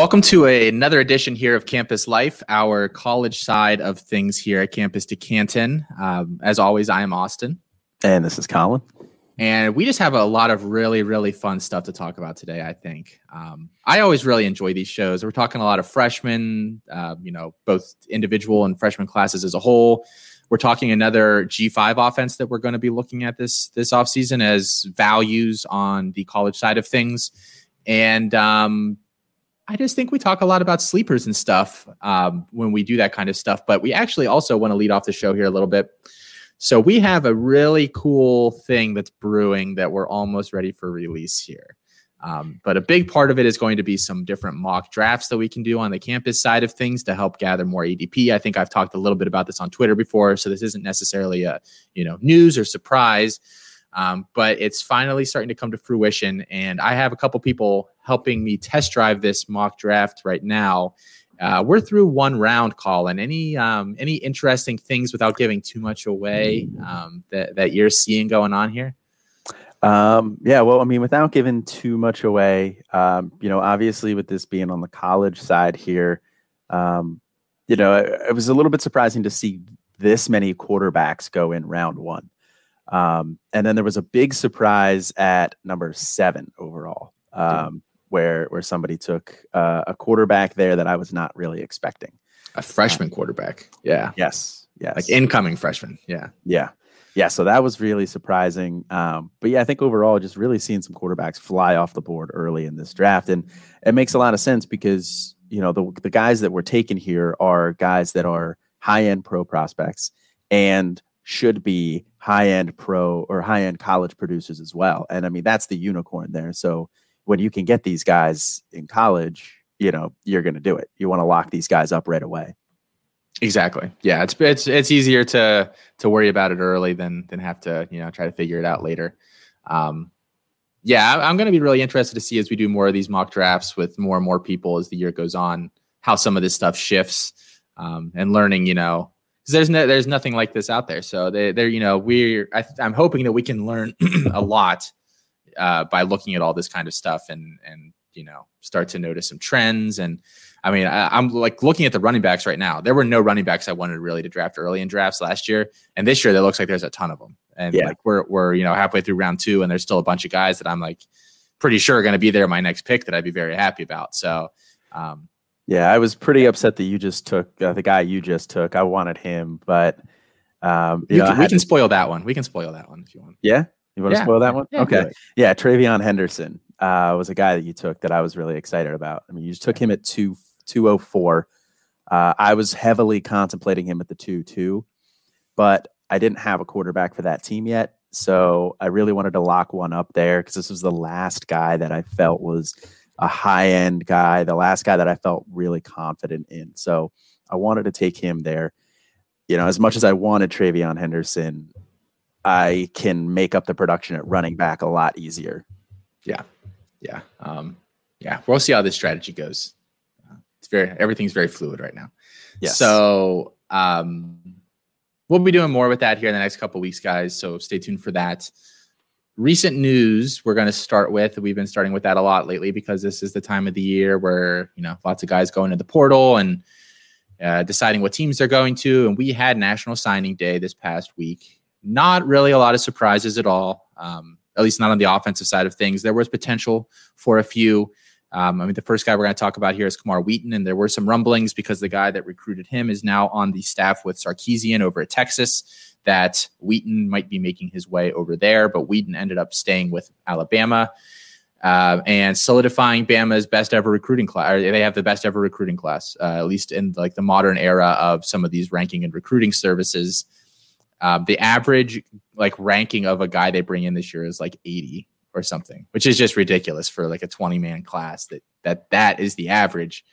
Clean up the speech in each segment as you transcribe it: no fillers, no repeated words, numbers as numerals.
Welcome to another edition here of Campus Life, our college side of things here at Campus DeCanton. As always, I am Austin. And this is Colin. And we just have a lot of really, really fun stuff to talk about today, I think. I always really enjoy these shows. We're talking a lot of freshmen, both individual and freshman classes as a whole. We're talking another G5 offense that we're going to be looking at this offseason as values on the college side of things. And I just think we talk a lot about sleepers and stuff when we do that kind of stuff. But we actually also want to lead off the show here a little bit. So we have a really cool thing that's brewing that we're almost ready for release here. But a big part of it is going to be some different mock drafts that we can do on the campus side of things to help gather more ADP. I think I've talked a little bit about this on Twitter before, so this isn't necessarily a news or surprise. But it's finally starting to come to fruition. And I have a couple people helping me test drive this mock draft right now. We're through one round, Colin. Any interesting things without giving too much away that you're seeing going on here? Without giving too much away, obviously with this being on the college side here, it was a little bit surprising to see this many quarterbacks go in round one. And then there was a big surprise at number 7 overall, where somebody took a quarterback there that I was not really expecting. A freshman quarterback. Yeah. Yes. Like incoming freshman. Yeah. So that was really surprising. I think overall just really seeing some quarterbacks fly off the board early in this draft. And it makes a lot of sense because, the guys that were taken here are guys that are high-end pro prospects and should be high-end pro or high-end college producers as well. And that's the unicorn there. So when you can get these guys in college, you're going to do it. You want to lock these guys up right away. Exactly. Yeah. It's easier to worry about it early than have to, try to figure it out later. I'm going to be really interested to see as we do more of these mock drafts with more and more people as the year goes on, how some of this stuff shifts, and learning, there's nothing like this out there. So I'm hoping that we can learn a lot by looking at all this kind of stuff and start to notice some trends. And I'm like looking at the running backs right now. There were no running backs I wanted really to draft early in drafts last year. And this year, there looks like there's a ton of them. And we're halfway through round 2 and there's still a bunch of guys that I'm like pretty sure are going to be there in my next pick that I'd be very happy about. So, I was pretty upset that you just took the guy you just took. I wanted him, but we can spoil that one. We can spoil that one if you want. Yeah, you want to spoil that one? Yeah, okay. Yeah, Trevion Henderson was a guy that you took that I was really excited about. You just took him at 204. I was heavily contemplating him at the 2-2, but I didn't have a quarterback for that team yet, so I really wanted to lock one up there because this was the last guy that I felt was a high-end guy, the last guy that I felt really confident in. So I wanted to take him there. As much as I wanted Trevion Henderson, I can make up the production at running back a lot easier. Yeah. We'll see how this strategy goes. Everything's very fluid right now. Yes. So we'll be doing more with that here in the next couple of weeks, guys. So stay tuned for that. Recent news we're going to start with. We've been starting with that a lot lately because this is the time of the year where, lots of guys go into the portal and deciding what teams they're going to. And we had National Signing Day this past week. Not really a lot of surprises at all, at least not on the offensive side of things. There was potential for a few. The first guy we're going to talk about here is Kamar Wheaton, and there were some rumblings because the guy that recruited him is now on the staff with Sarkisian over at Texas, that Wheaton might be making his way over there, but Wheaton ended up staying with Alabama and solidifying Bama's best ever recruiting class. Or they have the best ever recruiting class, at least in like the modern era of some of these ranking and recruiting services. The average ranking of a guy they bring in this year is 80 or something, which is just ridiculous for a 20-man class. That is the average.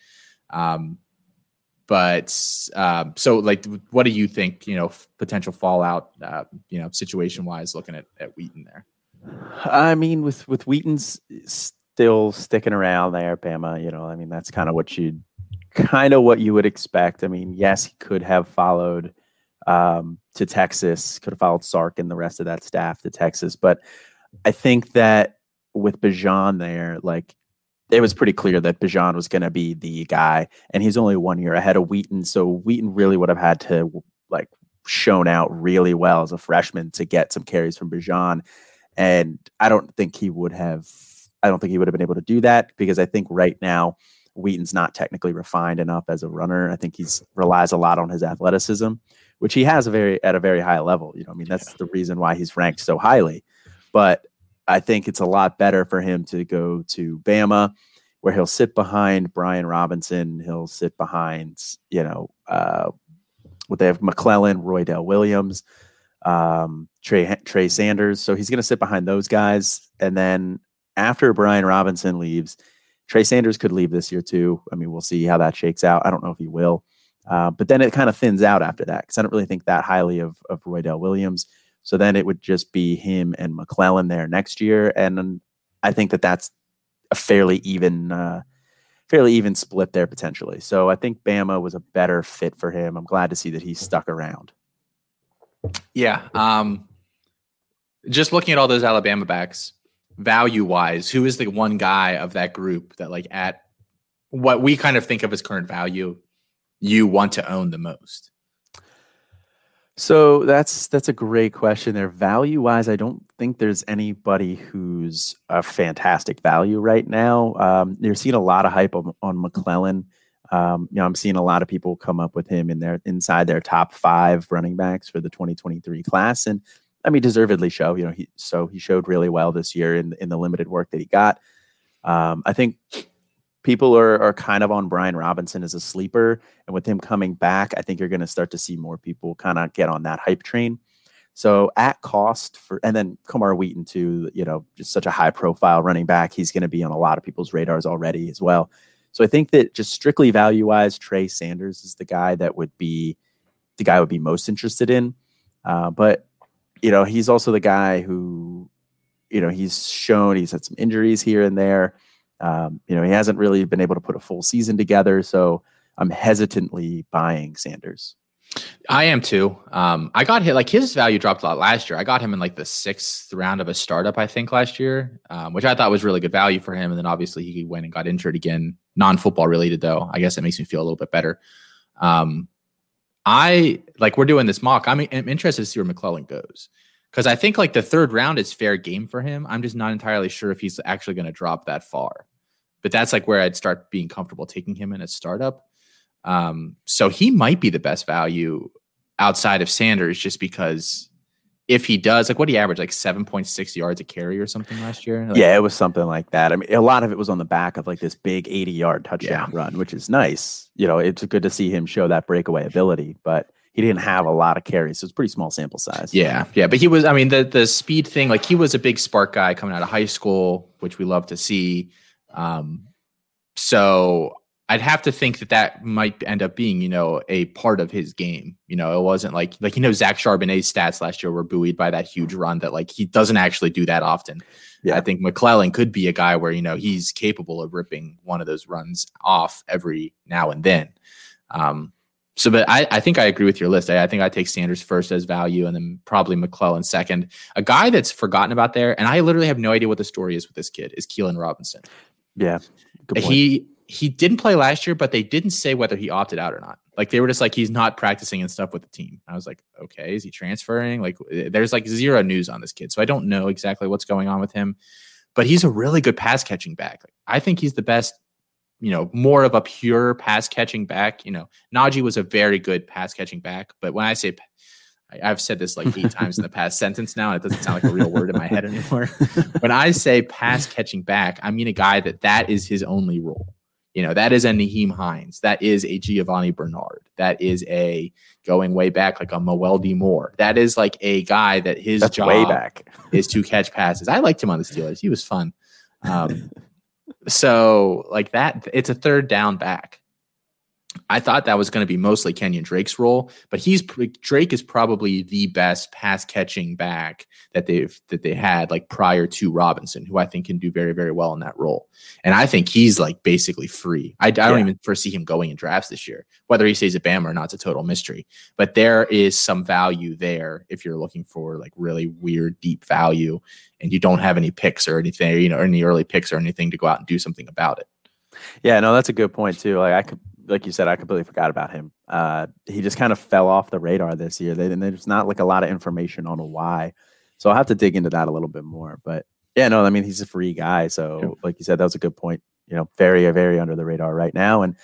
What do you think, potential fallout, situation wise, looking at Wheaton there? With Wheaton's still sticking around there, Bama, that's kind of what you would expect. Yes, he could have followed, to Texas, could have followed Sark and the rest of that staff to Texas. But I think that with Bijan there, it was pretty clear that Bijan was going to be the guy, and he's only 1 year ahead of Wheaton. So Wheaton really would have had to like shown out really well as a freshman to get some carries from Bijan. And I don't think he would have been able to do that, because I think right now Wheaton's not technically refined enough as a runner. I think he's relies a lot on his athleticism, which he has at a very high level. You know, I mean, that's the reason why he's ranked so highly, but I think it's a lot better for him to go to Bama, where he'll sit behind Brian Robinson. He'll sit behind, what they have, McClellan, Roydell Williams, Trey Sanders. So he's going to sit behind those guys. And then after Brian Robinson leaves, Trey Sanders could leave this year too. I mean, we'll see how that shakes out. I don't know if he will. But then it kind of thins out after that, because I don't really think that highly of Roydell Williams. So then it would just be him and McClellan there next year. And I think that's a fairly even split there potentially. So I think Bama was a better fit for him. I'm glad to see that he stuck around. Yeah. Just looking at all those Alabama backs, value-wise, who is the one guy of that group that, like, at what we kind of think of as current value, you want to own the most? So that's a great question there. Value-wise, I don't think there's anybody who's a fantastic value right now. You're seeing a lot of hype on McClellan. I'm seeing a lot of people come up with him inside their top five running backs for the 2023 class. And I mean, deservedly so. He showed really well this year in the limited work that he got. I think people are kind of on Brian Robinson as a sleeper. And with him coming back, I think you're going to start to see more people kind of get on that hype train. So at cost and then Kamar Wheaton too, just such a high profile running back. He's going to be on a lot of people's radars already as well. So I think that just strictly value wise, Trey Sanders is the guy that would be most interested in. But he's also the guy who, he's shown he's had some injuries here and there. He hasn't really been able to put a full season together, so I'm hesitantly buying Sanders. I am too. I got hit, like, his value dropped a lot last year. I got him in like the 6th round of a startup, I think, last year, which I thought was really good value for him. And then obviously he went and got injured again, non-football related though. I guess it makes me feel a little bit better. We're doing this mock. I'm interested to see where McClellan goes, because I think like the 3rd round is fair game for him. I'm just not entirely sure if he's actually going to drop that far, but that's like where I'd start being comfortable taking him in a startup. So he might be the best value outside of Sanders, just because if he does, like, what did he average, like 7.6 yards a carry or something last year? It was something like that. I mean, a lot of it was on the back of like this big 80-yard touchdown run, which is nice. It's good to see him show that breakaway ability, but he didn't have a lot of carries, so it's a pretty small sample size. Yeah. But he was, the speed thing, like, he was a big spark guy coming out of high school, which we love to see. So I'd have to think that might end up being, a part of his game. It wasn't like Zach Charbonnet's stats last year were buoyed by that huge run that, like, he doesn't actually do that often. Yeah. I think McClellan could be a guy where, he's capable of ripping one of those runs off every now and then. So, but I think I agree with your list. I think I take Sanders first as value, and then probably McClellan second. A guy that's forgotten about there, and I literally have no idea what the story is with this kid, is Keilan Robinson. Yeah, good point. He didn't play last year, but they didn't say whether he opted out or not. Like, they were just like, he's not practicing and stuff with the team. I was like, okay, is he transferring? Like, there's like zero news on this kid, so I don't know exactly what's going on with him. But he's a really good pass catching back. Like, I think he's the best. More of a pure pass catching back. Najee was a very good pass catching back, but when I say, I've said this like 8 times in the past sentence now, and it doesn't sound like a real word in my head anymore. When I say pass catching back, I mean a guy that is his only role. That is a Nyheim Hines. That is a Giovanni Bernard. That is a, going way back, like a Mewelde Moore. That is like a guy that his job way back is to catch passes. I liked him on the Steelers. He was fun. So like that, it's a 3rd down back. I thought that was going to be mostly Kenyon Drake's role, but Drake is probably the best pass catching back that they had like prior to Robinson, who I think can do very, very well in that role. And I think he's like basically free. I don't even foresee him going in drafts this year, whether he stays at Bama or not. It's a total mystery, but there is some value there. If you're looking for like really weird, deep value and you don't have any picks or anything, or any early picks or anything to go out and do something about it. Yeah, no, that's a good point too. Like you said, I completely forgot about him. He just kind of fell off the radar this year. There's not like a lot of information on why. So I'll have to dig into that a little bit more. But yeah, no, I mean, he's a free guy. So like you said, that was a good point. You know, very, very under the radar right now. And,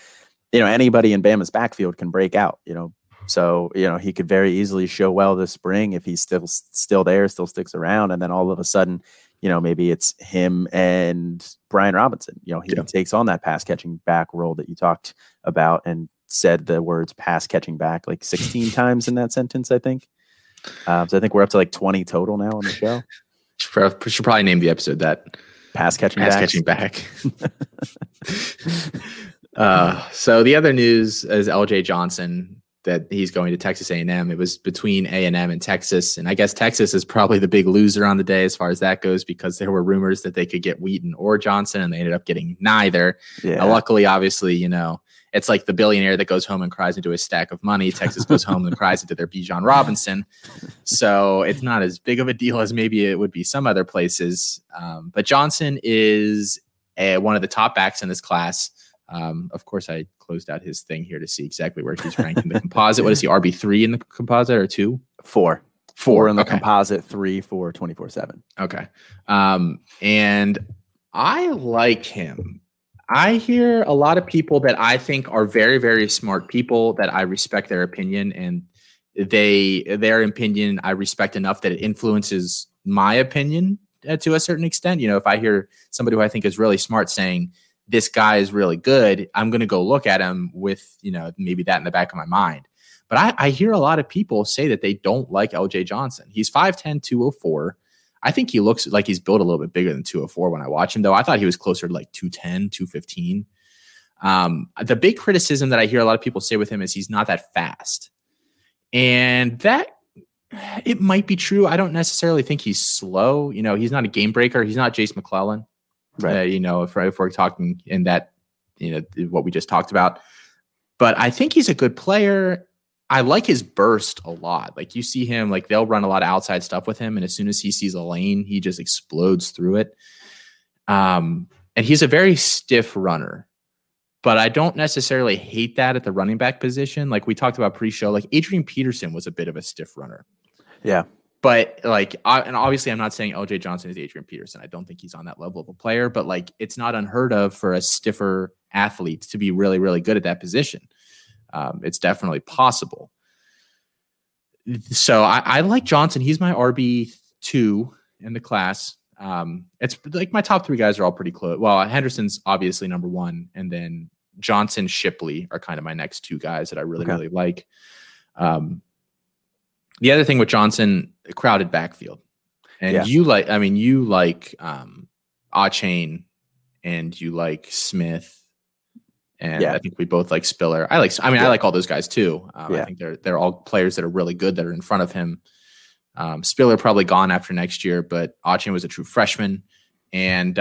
you know, anybody in Bama's backfield can break out, you know. So, you know, he could very easily show well this spring if he's still there, still sticks around. And then all of a sudden, you know, maybe it's him and Brian Robinson. You know, he takes on that pass catching back role that you talked about and said the words pass catching back like 16 times in that sentence, I think. So I think we're up to like 20 total now on the show. Should probably name the episode that. Pass catching back. So the other news is LJ Johnson, that he's going to Texas A&M. It was between A&M and Texas. And I guess Texas is probably the big loser on the day as far as that goes, because there were rumors that they could get Wheaton or Johnson, and they ended up getting neither. Yeah. Now, luckily, obviously, you know, it's like the billionaire that goes home and cries into his stack of money. Texas goes home and cries into their Bijan Robinson. So it's not as big of a deal as maybe it would be some other places. But Johnson is one of the top backs in this class. Of course, I closed out his thing here to see exactly where he's ranked in the composite. What is he, RB3 in the composite or 2? 4. 4 in the composite, 3 for 24/7. Okay. And I like him. I hear a lot of people that I think are very, very smart people that I respect their opinion, and their opinion I respect enough that it influences my opinion to a certain extent. You know, if I hear somebody who I think is really smart saying, this guy is really good, I'm going to go look at him with, you know, maybe that in the back of my mind. But I hear a lot of people say that they don't like LJ Johnson. He's 5'10", 204. I think he looks like he's built a little bit bigger than 204 when I watch him, though. I thought he was closer to like 210, 215. The big criticism that I hear a lot of people say with him is he's not that fast. And that it might be true. I don't necessarily think he's slow. You know, he's not a game breaker. He's not Jase McClellan. Right. You know, if we're talking in that, you know, what we just talked about. But I think he's a good player. I like his burst a lot. Like, you see him, like, they'll run a lot of outside stuff with him, and as soon as he sees a lane, he just explodes through it. And he's a very stiff runner. But I don't necessarily hate that at the running back position. Like we talked about pre-show, like Adrian Peterson was a bit of a stiff runner. Yeah. But, like, and obviously I'm not saying LJ Johnson is Adrian Peterson. I don't think he's on that level of a player. But, like, it's not unheard of for a stiffer athlete to be really, really good at that position. It's definitely possible. So I like Johnson. He's my RB2 in the class. It's like my top three guys are all pretty close. Well, Henderson's obviously number one. And then Johnson, Shipley are kind of my next two guys that I really, really like. The other thing with Johnson, crowded backfield. And you like Achane, and you like Smith, and I think we both like Spiller. I like all those guys too. I think they're all players that are really good that are in front of him. Spiller probably gone after next year, but Achane was a true freshman. And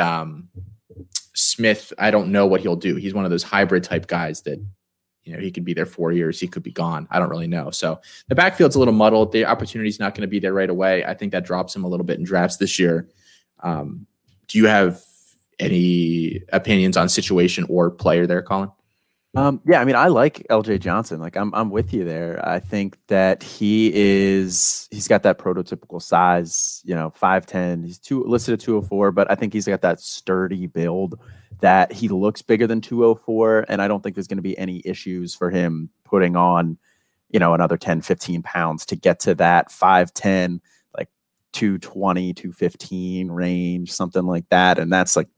Smith, I don't know what he'll do. He's one of those hybrid type guys that, you know, he could be there 4 years. He could be gone. I don't really know. So the backfield's a little muddled. The opportunity's not going to be there right away. I think that drops him a little bit in drafts this year. Do you have any opinions on situation or player there, Colin? Yeah, I mean, I like LJ Johnson. Like, I'm with you there. I think that he's got that prototypical size, you know, 5'10". He's listed at 204, but I think he's got that sturdy build that he looks bigger than 204. And I don't think there's going to be any issues for him putting on, you know, another 10, 15 pounds to get to that 5'10", like 220, 215 range, something like that. And that's like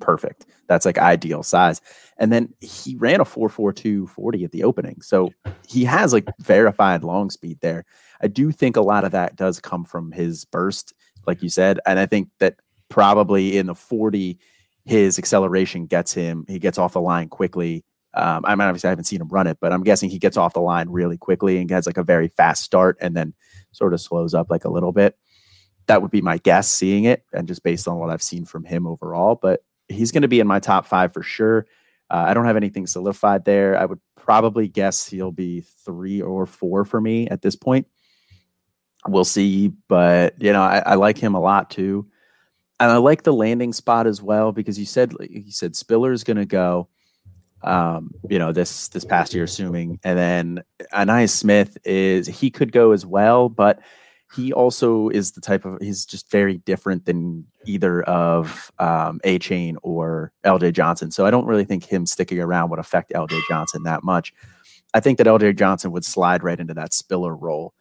perfect. That's like ideal size. And then he ran a 4.42 40 at the opening. So he has like verified long speed there. I do think a lot of that does come from his burst, like you said. And I think that probably in the 40, his acceleration gets him. He gets off the line quickly. I mean, obviously I haven't seen him run it, but I'm guessing he gets off the line really quickly and has like a very fast start and then sort of slows up like a little bit. That would be my guess seeing it and just based on what I've seen from him overall, but he's going to be in my top five for sure. I don't have anything solidified there. I would probably guess he'll be 3 or 4 for me at this point. We'll see, but you know, I like him a lot too. And I like the landing spot as well, because you said Spiller is going to go, you know, this past year, assuming, and then Anais Smith he could go as well, but he also is he's just very different than either of Achane or LJ Johnson. So I don't really think him sticking around would affect LJ Johnson that much. I think that LJ Johnson would slide right into that Spiller role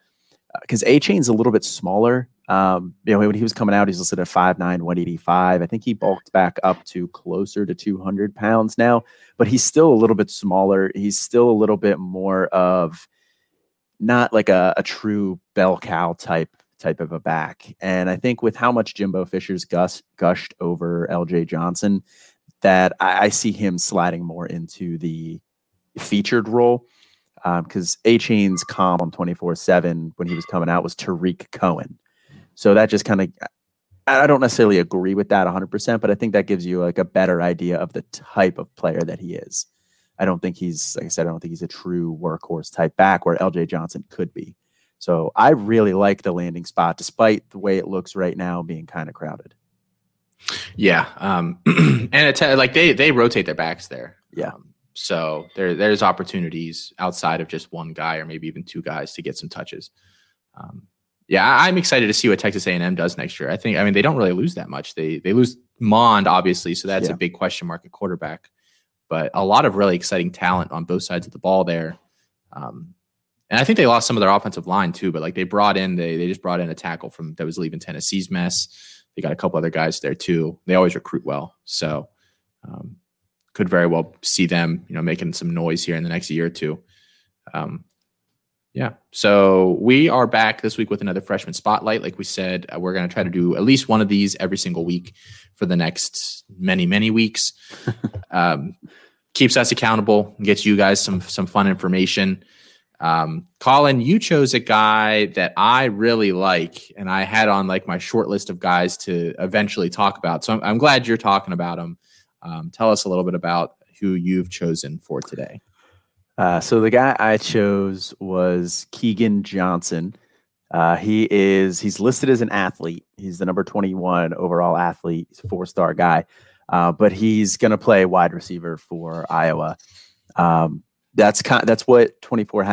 because Achane's a little bit smaller. You know, when he was coming out, he's listed at 5'9", 185. I think he bulked back up to closer to 200 pounds now, but he's still a little bit smaller. He's still a little bit more of not like a true bell cow type of a back. And I think with how much Jimbo Fisher's gushed over LJ Johnson, that I see him sliding more into the featured role. Because Achane's comp on 24/7 when he was coming out was Tariq Cohen. So that just kind of, I don't necessarily agree with that 100%, but I think that gives you like a better idea of the type of player that he is. I don't think he's, like I said, I don't think he's a true workhorse type back where LJ Johnson could be. So I really like the landing spot, despite the way it looks right now being kind of crowded. Yeah. And it's like they rotate their backs there. Yeah. So there's opportunities outside of just one guy or maybe even two guys to get some touches. Yeah, I'm excited to see what Texas A&M does next year. I think, I mean, they don't really lose that much. They lose Mond, obviously, so that's a big question mark at quarterback. But a lot of really exciting talent on both sides of the ball there. And I think they lost some of their offensive line too, but like they just brought in a tackle that was leaving Tennessee's mess. They got a couple other guys there too. They always recruit well. So could very well see them, you know, making some noise here in the next year or two. Yeah. So we are back this week with another freshman spotlight. Like we said, we're going to try to do at least one of these every single week for the next many, many weeks. Keeps us accountable and gets you guys some fun information. Colin, you chose a guy that I really like, and I had on like my short list of guys to eventually talk about. So I'm glad you're talking about him. Tell us a little bit about who you've chosen for today. So the guy I chose was Keegan Johnson. He's listed as an athlete. He's the number 21 overall athlete. He's a 4-star guy, but he's going to play wide receiver for Iowa. That's what 24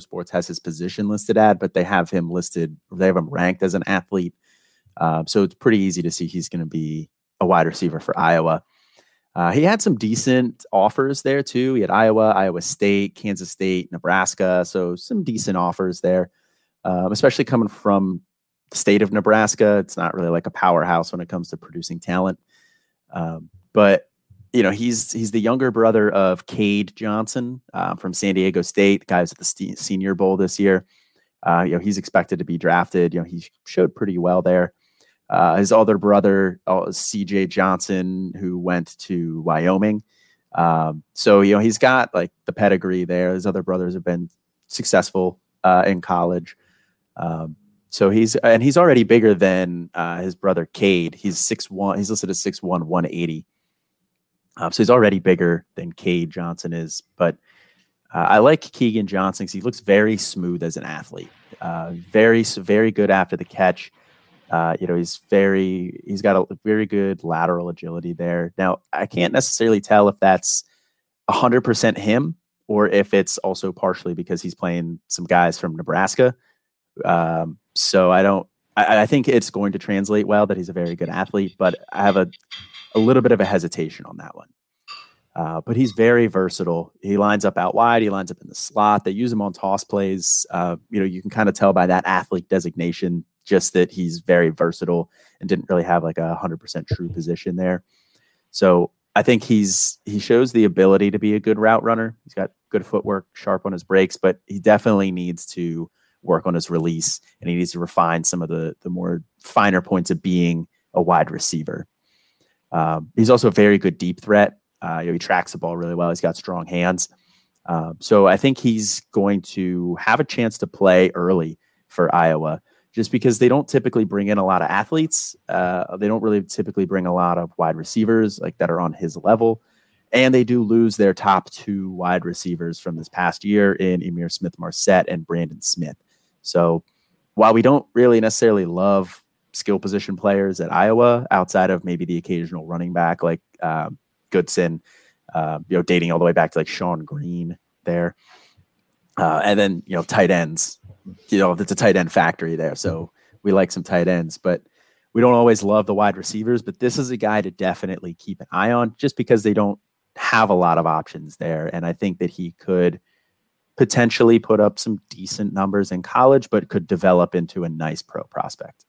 Sports has his position listed at, but they have him listed. They have him ranked as an athlete. So it's pretty easy to see he's going to be a wide receiver for Iowa. He had some decent offers there too. He had Iowa, Iowa State, Kansas State, Nebraska. So some decent offers there, especially coming from the state of Nebraska. It's not really like a powerhouse when it comes to producing talent. But you know, he's the younger brother of Cade Johnson from San Diego State. The guy was at the Senior Bowl this year. You know, he's expected to be drafted. You know, he showed pretty well there. His other brother, CJ Johnson, who went to Wyoming. So, you know, he's got like the pedigree there. His other brothers have been successful in college. So he's already bigger than his brother Cade. He's 6'1". He's listed as 6'1", 180. So he's already bigger than Cade Johnson is. But I like Keegan Johnson because he looks very smooth as an athlete. Very, very good after the catch. You know, he's got a very good lateral agility there. Now, I can't necessarily tell if that's 100% him or if it's also partially because he's playing some guys from Nebraska. So I think it's going to translate well that he's a very good athlete, but I have a little bit of a hesitation on that one. But he's very versatile. He lines up out wide. He lines up in the slot. They use him on toss plays. You know, you can kind of tell by that athlete designation just that he's very versatile and didn't really have like 100% true position there. So I think he shows the ability to be a good route runner. He's got good footwork, sharp on his breaks, but he definitely needs to work on his release and he needs to refine some of the more finer points of being a wide receiver. He's also a very good deep threat. He tracks the ball really well. He's got strong hands. So I think he's going to have a chance to play early for Iowa just because they don't typically bring in a lot of athletes. They don't really typically bring a lot of wide receivers like that are on his level. And they do lose their top two wide receivers from this past year in Emir Smith-Marset and Brandon Smith. So while we don't really necessarily love skill position players at Iowa outside of maybe the occasional running back like Goodson, dating all the way back to like Shawn Green there. And then, tight ends, it's a tight end factory there. So we like some tight ends, but we don't always love the wide receivers, but this is a guy to definitely keep an eye on just because they don't have a lot of options there. And I think that he could potentially put up some decent numbers in college, but could develop into a nice pro prospect.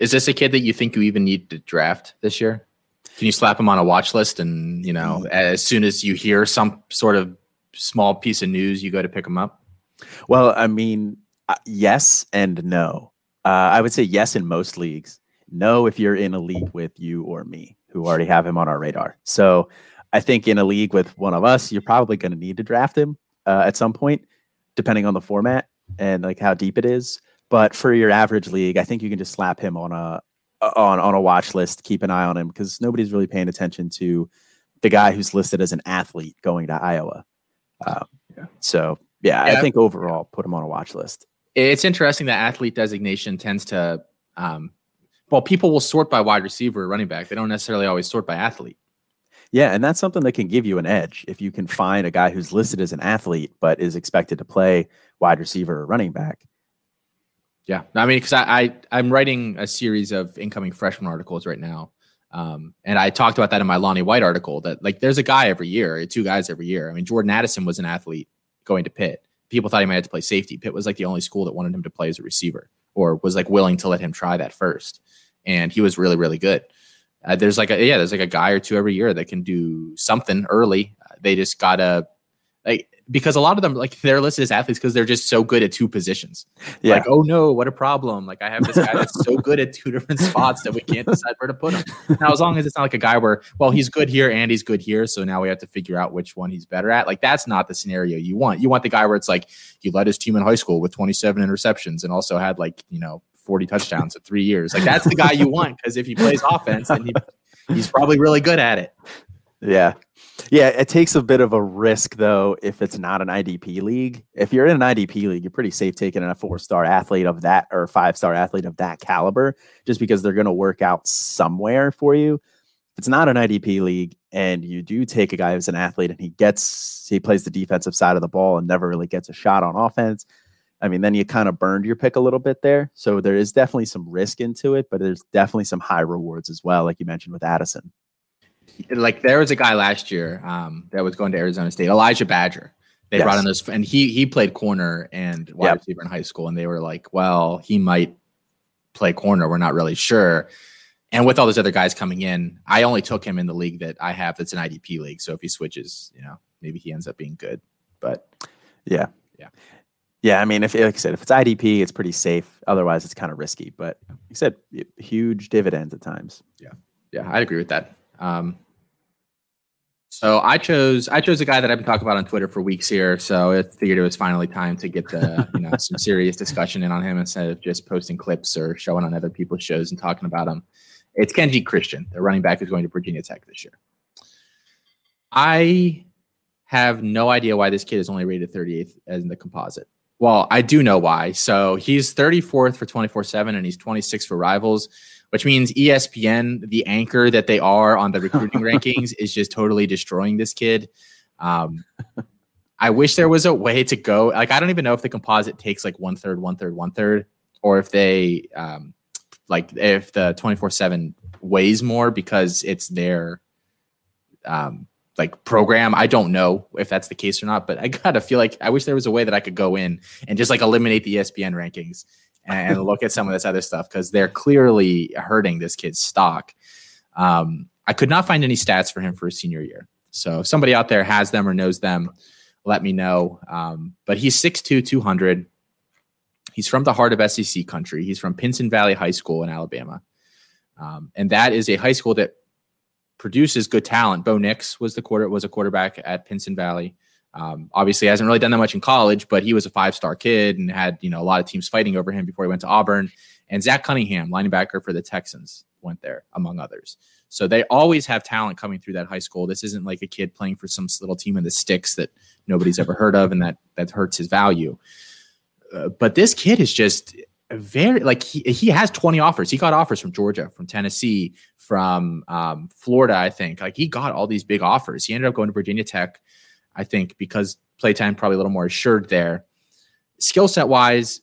Is this a kid that you think you even need to draft this year? Can you slap him on a watch list? And, as soon as you hear some sort of small piece of news, you go to pick him up? Well, I mean, yes and no. I would say yes in most leagues. No, if you're in a league with you or me, who already have him on our radar. So I think in a league with one of us, you're probably going to need to draft him at some point, depending on the format and like how deep it is. But for your average league, I think you can just slap him on a watch list, keep an eye on him, because nobody's really paying attention to the guy who's listed as an athlete going to Iowa. I think overall, put him on a watch list. It's interesting that athlete designation tends to, people will sort by wide receiver or running back. They don't necessarily always sort by athlete. Yeah, and that's something that can give you an edge if you can find a guy who's listed as an athlete but is expected to play wide receiver or running back. Yeah, I mean, because I'm writing a series of incoming freshman articles right now, and I talked about that in my Lonnie White article, that like there's a guy every year, two guys every year. I mean, Jordan Addison was an athlete going to Pitt. People thought he might have to play safety. Pitt was like the only school that wanted him to play as a receiver or was like willing to let him try that first, and he was really, really good. There's like a guy or two every year that can do something early. They just gotta because a lot of them, they're listed as athletes because they're just so good at two positions. Yeah. Like, oh no, what a problem. Like, I have this guy that's so good at two different spots that we can't decide where to put him. Now, as long as it's not like a guy where, well, he's good here and he's good here, so now we have to figure out which one he's better at. Like, that's not the scenario you want. You want the guy where it's like, he led his team in high school with 27 interceptions and also had 40 touchdowns in 3 years. Like, that's the guy you want, because if he plays offense, then he's probably really good at it. Yeah. Yeah, it takes a bit of a risk, though, if it's not an IDP league. If you're in an IDP league, you're pretty safe taking a four-star athlete of that or five-star athlete of that caliber, just because they're going to work out somewhere for you. If it's not an IDP league and you do take a guy who's an athlete and he plays the defensive side of the ball and never really gets a shot on offense, I mean, then you kind of burned your pick a little bit there. So there is definitely some risk into it, but there's definitely some high rewards as well, like you mentioned with Addison. Like, there was a guy last year that was going to Arizona State, Elijah Badger. They brought in this, and he played corner and wide receiver in high school, and they were like, well, he might play corner. We're not really sure. And with all those other guys coming in, I only took him in the league that I have that's an IDP league. So if he switches, maybe he ends up being good. But yeah. Yeah, I mean, if it's IDP, it's pretty safe. Otherwise, it's kind of risky. But like you said, huge dividends at times. Yeah, I'd agree with that. So I chose a guy that I've been talking about on Twitter for weeks here. So I figured it was finally time to get the, some serious discussion in on him instead of just posting clips or showing on other people's shows and talking about him. It's Kenji Christian, the running back who's going to Virginia Tech this year. I have no idea why this kid is only rated 38th as in the composite. Well, I do know why. So he's 34th for 24/7 and he's 26th for Rivals, which means ESPN, the anchor that they are on the recruiting rankings, is just totally destroying this kid. I wish there was a way to go. Like, I don't even know if the composite takes like one third, or if they if the 24/7 weighs more because it's their program. I don't know if that's the case or not, but I gotta feel like I wish there was a way that I could go in and just eliminate the ESPN rankings and look at some of this other stuff, because they're clearly hurting this kid's stock. I could not find any stats for him for his senior year. So if somebody out there has them or knows them, let me know. But he's 6'2", 200. He's from the heart of SEC country. He's from Pinson Valley High School in Alabama. And that is a high school that produces good talent. Bo Nix was a quarterback at Pinson Valley. Obviously hasn't really done that much in college, but he was a five-star kid and had, you know, a lot of teams fighting over him before he went to Auburn. And Zach Cunningham, linebacker for the Texans, went there, among others. So they always have talent coming through that high school. This isn't like a kid playing for some little team in the sticks that nobody's ever heard of, and that hurts his value. But this kid is just very, like, he has 20 offers. He got offers from Georgia, from Tennessee, from Florida, I think. Like, he got all these big offers. He ended up going to Virginia Tech, I think, because playtime probably a little more assured there. Skill set wise,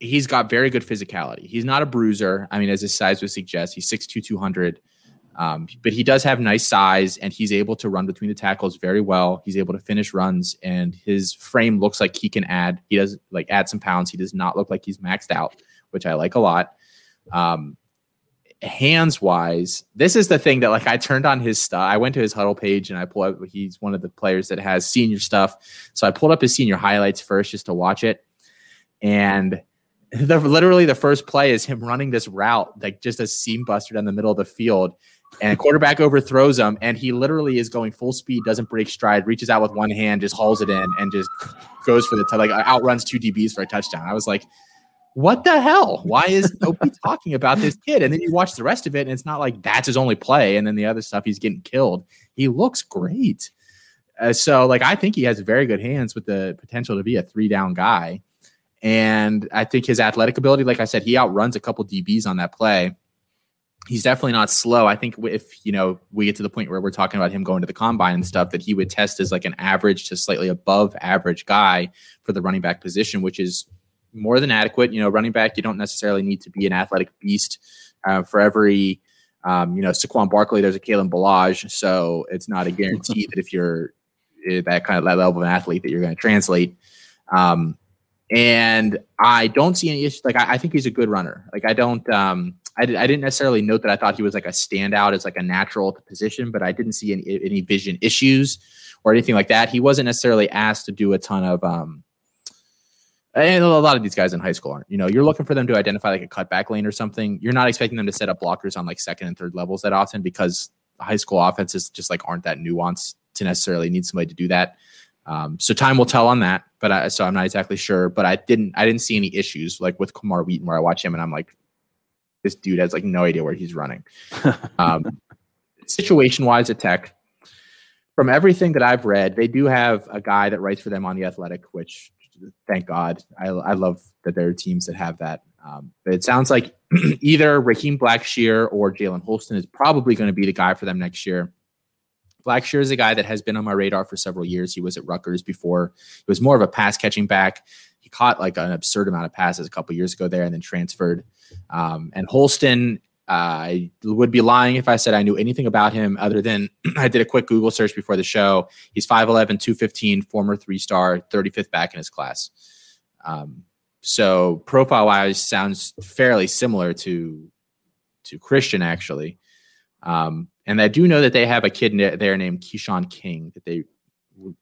he's got very good physicality. He's not a bruiser. I mean, as his size would suggest, he's 6'2", 200. But he does have nice size, and he's able to run between the tackles very well. He's able to finish runs, and his frame looks like he can add. He does like add some pounds. He does not look like he's maxed out, which I like a lot. Hands wise, this is the thing that, like, I turned on his stuff. I went to his huddle page and I pulled up. He's one of the players that has senior stuff, so I pulled up his senior highlights first just to watch it. And literally the first play is him running this route, like just a seam buster down the middle of the field, and a quarterback overthrows him, and he literally is going full speed, doesn't break stride, reaches out with one hand, just hauls it in, and just goes for the like outruns two DBs for a touchdown. I was like, what the hell? Why is nobody talking about this kid? And then you watch the rest of it, and it's not like that's his only play. And then the other stuff, he's getting killed. He looks great. So, like, I think he has very good hands with the potential to be a three-down guy. And I think his athletic ability, like I said, he outruns a couple DBs on that play. He's definitely not slow. I think if, you know, we get to the point where we're talking about him going to the combine and stuff, that he would test as like an average to slightly above average guy for the running back position, which is more than adequate. You know, running back, you don't necessarily need to be an athletic beast. For every, you know, Saquon Barkley, there's a Kalen Ballage. So it's not a guarantee that if you're that kind of level of an athlete that you're going to translate. And I don't see any issues. Like, I think he's a good runner. Like, I don't, I didn't necessarily note that I thought he was like a standout as like a natural at the position, but I didn't see any vision issues or anything like that. He wasn't necessarily asked to do a ton of, and a lot of these guys in high school aren't, you know, you're looking for them to identify like a cutback lane or something. You're not expecting them to set up blockers on like second and third levels that often, because high school offenses just like aren't that nuanced to necessarily need somebody to do that. So time will tell on that, but so I'm not exactly sure, but I didn't see any issues like with Kamar Wheaton, where I watch him and I'm like, this dude has like no idea where he's running. Situation wise at Tech, from everything that I've read, they do have a guy that writes for them on The Athletic, which, thank God. I love that there are teams that have that. But it sounds like either Raheem Blackshear or Jalen Holston is probably going to be the guy for them next year. Blackshear is a guy that has been on my radar for several years. He was at Rutgers before. He was more of a pass catching back. He caught like an absurd amount of passes a couple years ago there and then transferred. And Holston, I would be lying if I said I knew anything about him other than I did a quick Google search before the show. He's 5'11", 215, former 3-star, 35th back in his class. So profile-wise, sounds fairly similar to Christian, actually. And I do know that they have a kid there named Keyshawn King that they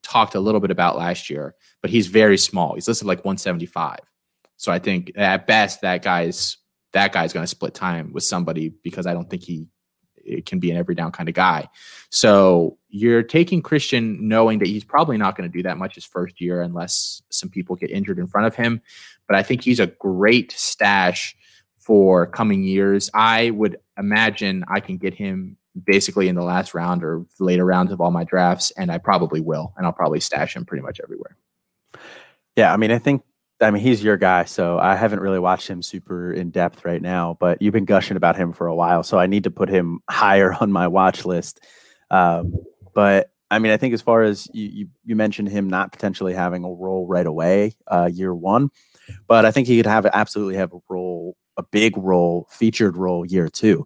talked a little bit about last year, but he's very small. He's listed like 175. So I think at best that guy's going to split time with somebody, because I don't think it can be an every down kind of guy. So you're taking Christian knowing that he's probably not going to do that much his first year unless some people get injured in front of him. But I think he's a great stash for coming years. I would imagine I can get him basically in the last round or later rounds of all my drafts, and I probably will, and I'll probably stash him pretty much everywhere. Yeah, I mean, he's your guy, so I haven't really watched him super in depth right now, but you've been gushing about him for a while, so I need to put him higher on my watch list. But I mean, I think as far as you mentioned him not potentially having a role right away, year one, but I think he could absolutely have a role, a big role, featured role year two,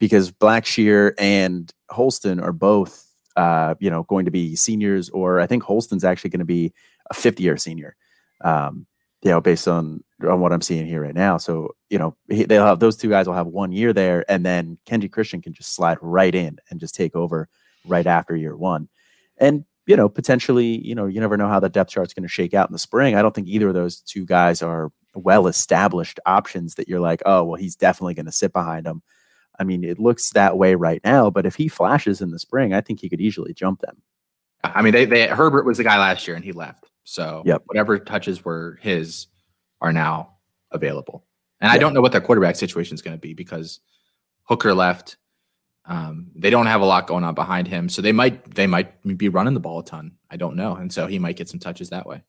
because Blackshear and Holston are both, going to be seniors, or I think Holston's actually going to be a fifth-year senior. Based on what I'm seeing here right now. So, they'll have, those two guys will have 1 year there, and then Kenji Christian can just slide right in and just take over right after year one. And, potentially, you never know how the depth chart's going to shake out in the spring. I don't think either of those two guys are well-established options that you're like, oh, well, he's definitely going to sit behind him. I mean, it looks that way right now, but if he flashes in the spring, I think he could easily jump them. I mean, they Herbert was the guy last year and he left. So whatever touches were his are now available. And I don't know what their quarterback situation is going to be because Hooker left. They don't have a lot going on behind him. So they might be running the ball a ton. I don't know. And so he might get some touches that way.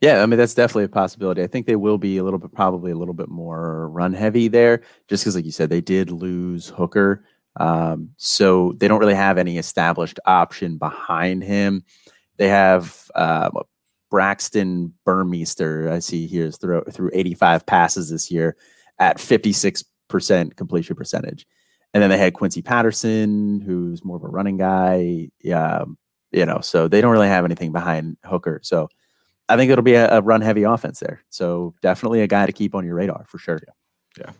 Yeah, I mean, that's definitely a possibility. I think they will be probably a little bit more run heavy there, just because, like you said, they did lose Hooker. So they don't really have any established option behind him. They have Braxton Burmeister, I see here, through 85 passes this year at 56% completion percentage. And then they had Quincy Patterson, who's more of a running guy. So they don't really have anything behind Hooker. So I think it'll be a run-heavy offense there. So definitely a guy to keep on your radar for sure. Yeah.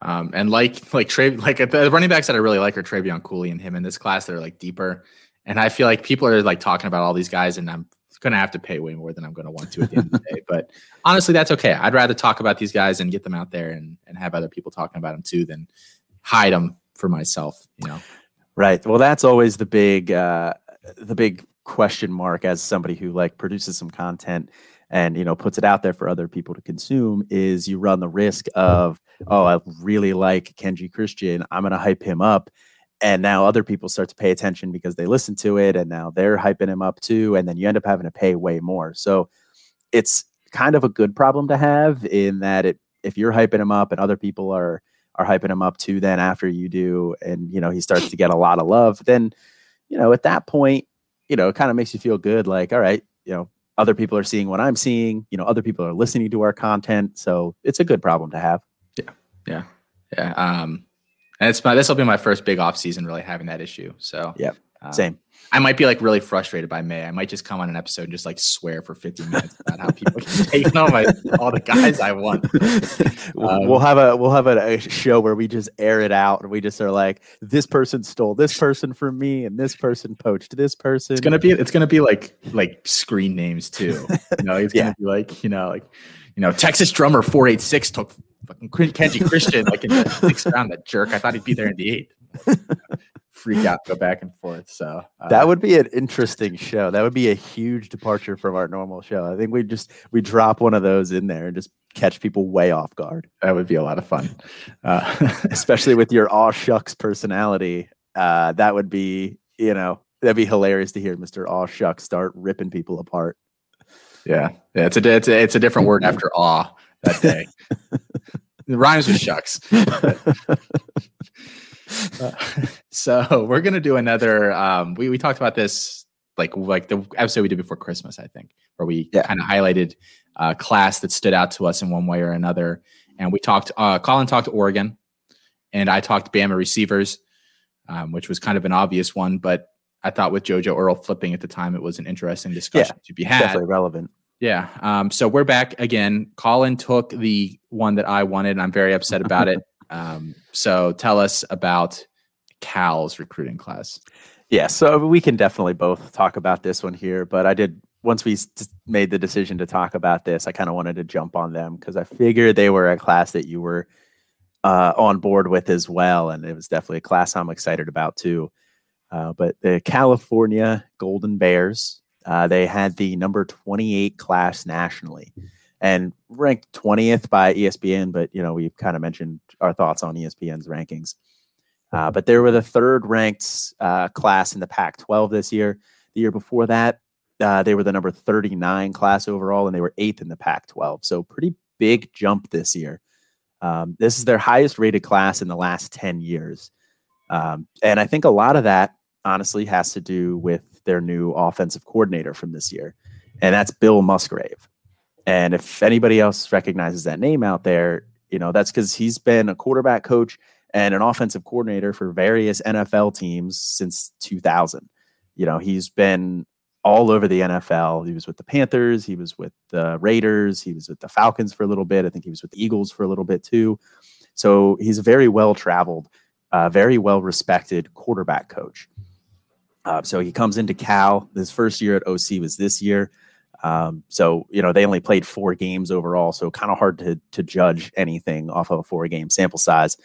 And like the running backs that I really like are Trevion Cooley and him in this class. They're like deeper. And I feel like people are like talking about all these guys, and I'm going to have to pay way more than I'm going to want to at the end of the day. But honestly, that's okay. I'd rather talk about these guys and get them out there and have other people talking about them too than hide them for myself, you know? Right. Well, that's always the big question mark as somebody who like produces some content and, you know, puts it out there for other people to consume, is you run the risk of, oh, I really like Kenji Christian, I'm going to hype him up. And now other people start to pay attention because they listen to it, and now they're hyping him up too. And then you end up having to pay way more. So it's kind of a good problem to have in that if you're hyping him up and other people are hyping him up too, then after you do, and, you know, he starts to get a lot of love, then, you know, at that point, you know, it kind of makes you feel good. Like, all right, you know, other people are seeing what I'm seeing, you know, other people are listening to our content. So it's a good problem to have. Yeah. And this will be my first big off season really having that issue. So same. I might be like really frustrated by May. I might just come on an episode and just like swear for 15 minutes about how people can take all the guys I want. We'll have a show where we just air it out and we just are like, this person stole this person from me and this person poached this person. It's gonna be like screen names too. You know, it's gonna be like Texas drummer 486 took fucking Kenji Christian like in the 6th round. That jerk. I thought he'd be there in the 8th. Freak out, go back and forth. So that would be an interesting show. That would be a huge departure from our normal show. I think we drop one of those in there and just catch people way off guard. That would be a lot of fun, especially with your aw shucks personality. That would be, you know, that'd be hilarious to hear Mr. Aw shucks start ripping people apart. Yeah, it's a different word after aw that day. It rhymes with shucks. So we're going to do another, we talked about this, like the episode we did before Christmas, I think, where we kind of highlighted a class that stood out to us in one way or another. And we talked, Colin talked Oregon and I talked Bama receivers, which was kind of an obvious one, but I thought with JoJo Earl flipping at the time, it was an interesting discussion to be had. Definitely relevant. Yeah. So we're back again. Colin took the one that I wanted and I'm very upset about it. So tell us about Cal's recruiting class. Yeah, so we can definitely both talk about this one here, but I did, once we made the decision to talk about this, I kind of wanted to jump on them because I figured they were a class that you were on board with as well, and it was definitely a class I'm excited about too. But the California Golden Bears, they had the number 28 class nationally, and ranked 20th by ESPN, but, you know, we've kind of mentioned our thoughts on ESPN's rankings. But they were the third-ranked class in the Pac-12 this year. The year before that, they were the number 39 class overall, and they were 8th in the Pac-12. So pretty big jump this year. This is their highest-rated class in the last 10 years. And I think a lot of that, honestly, has to do with their new offensive coordinator from this year, and that's Bill Musgrave. And if anybody else recognizes that name out there, you know, that's because he's been a quarterback coach and an offensive coordinator for various NFL teams since 2000. You know, he's been all over the NFL. He was with the Panthers. He was with the Raiders. He was with the Falcons for a little bit. I think he was with the Eagles for a little bit too. So he's a very well-traveled, very well-respected quarterback coach. So he comes into Cal. His first year at OC was this year. So, you know, they only played 4 games overall, so kind of hard to judge anything off of a 4-game sample size.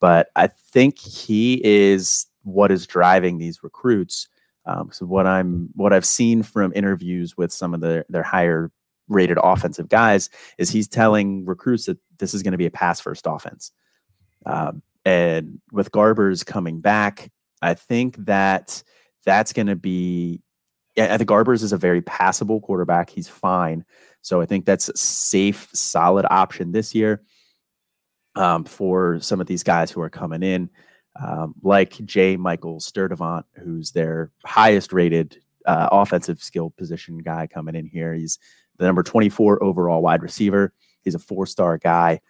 But I think he is what is driving these recruits. So what I've seen from interviews with some of their higher rated offensive guys is he's telling recruits that this is going to be a pass first offense. And with Garbers coming back, I think that's going to be, I think Garbers is a very passable quarterback. He's fine. So I think that's a safe, solid option this year for some of these guys who are coming in, like J. Michael Sturdivant, who's their highest rated offensive skill position guy coming in here. He's the number 24 overall wide receiver. He's a four-star guy.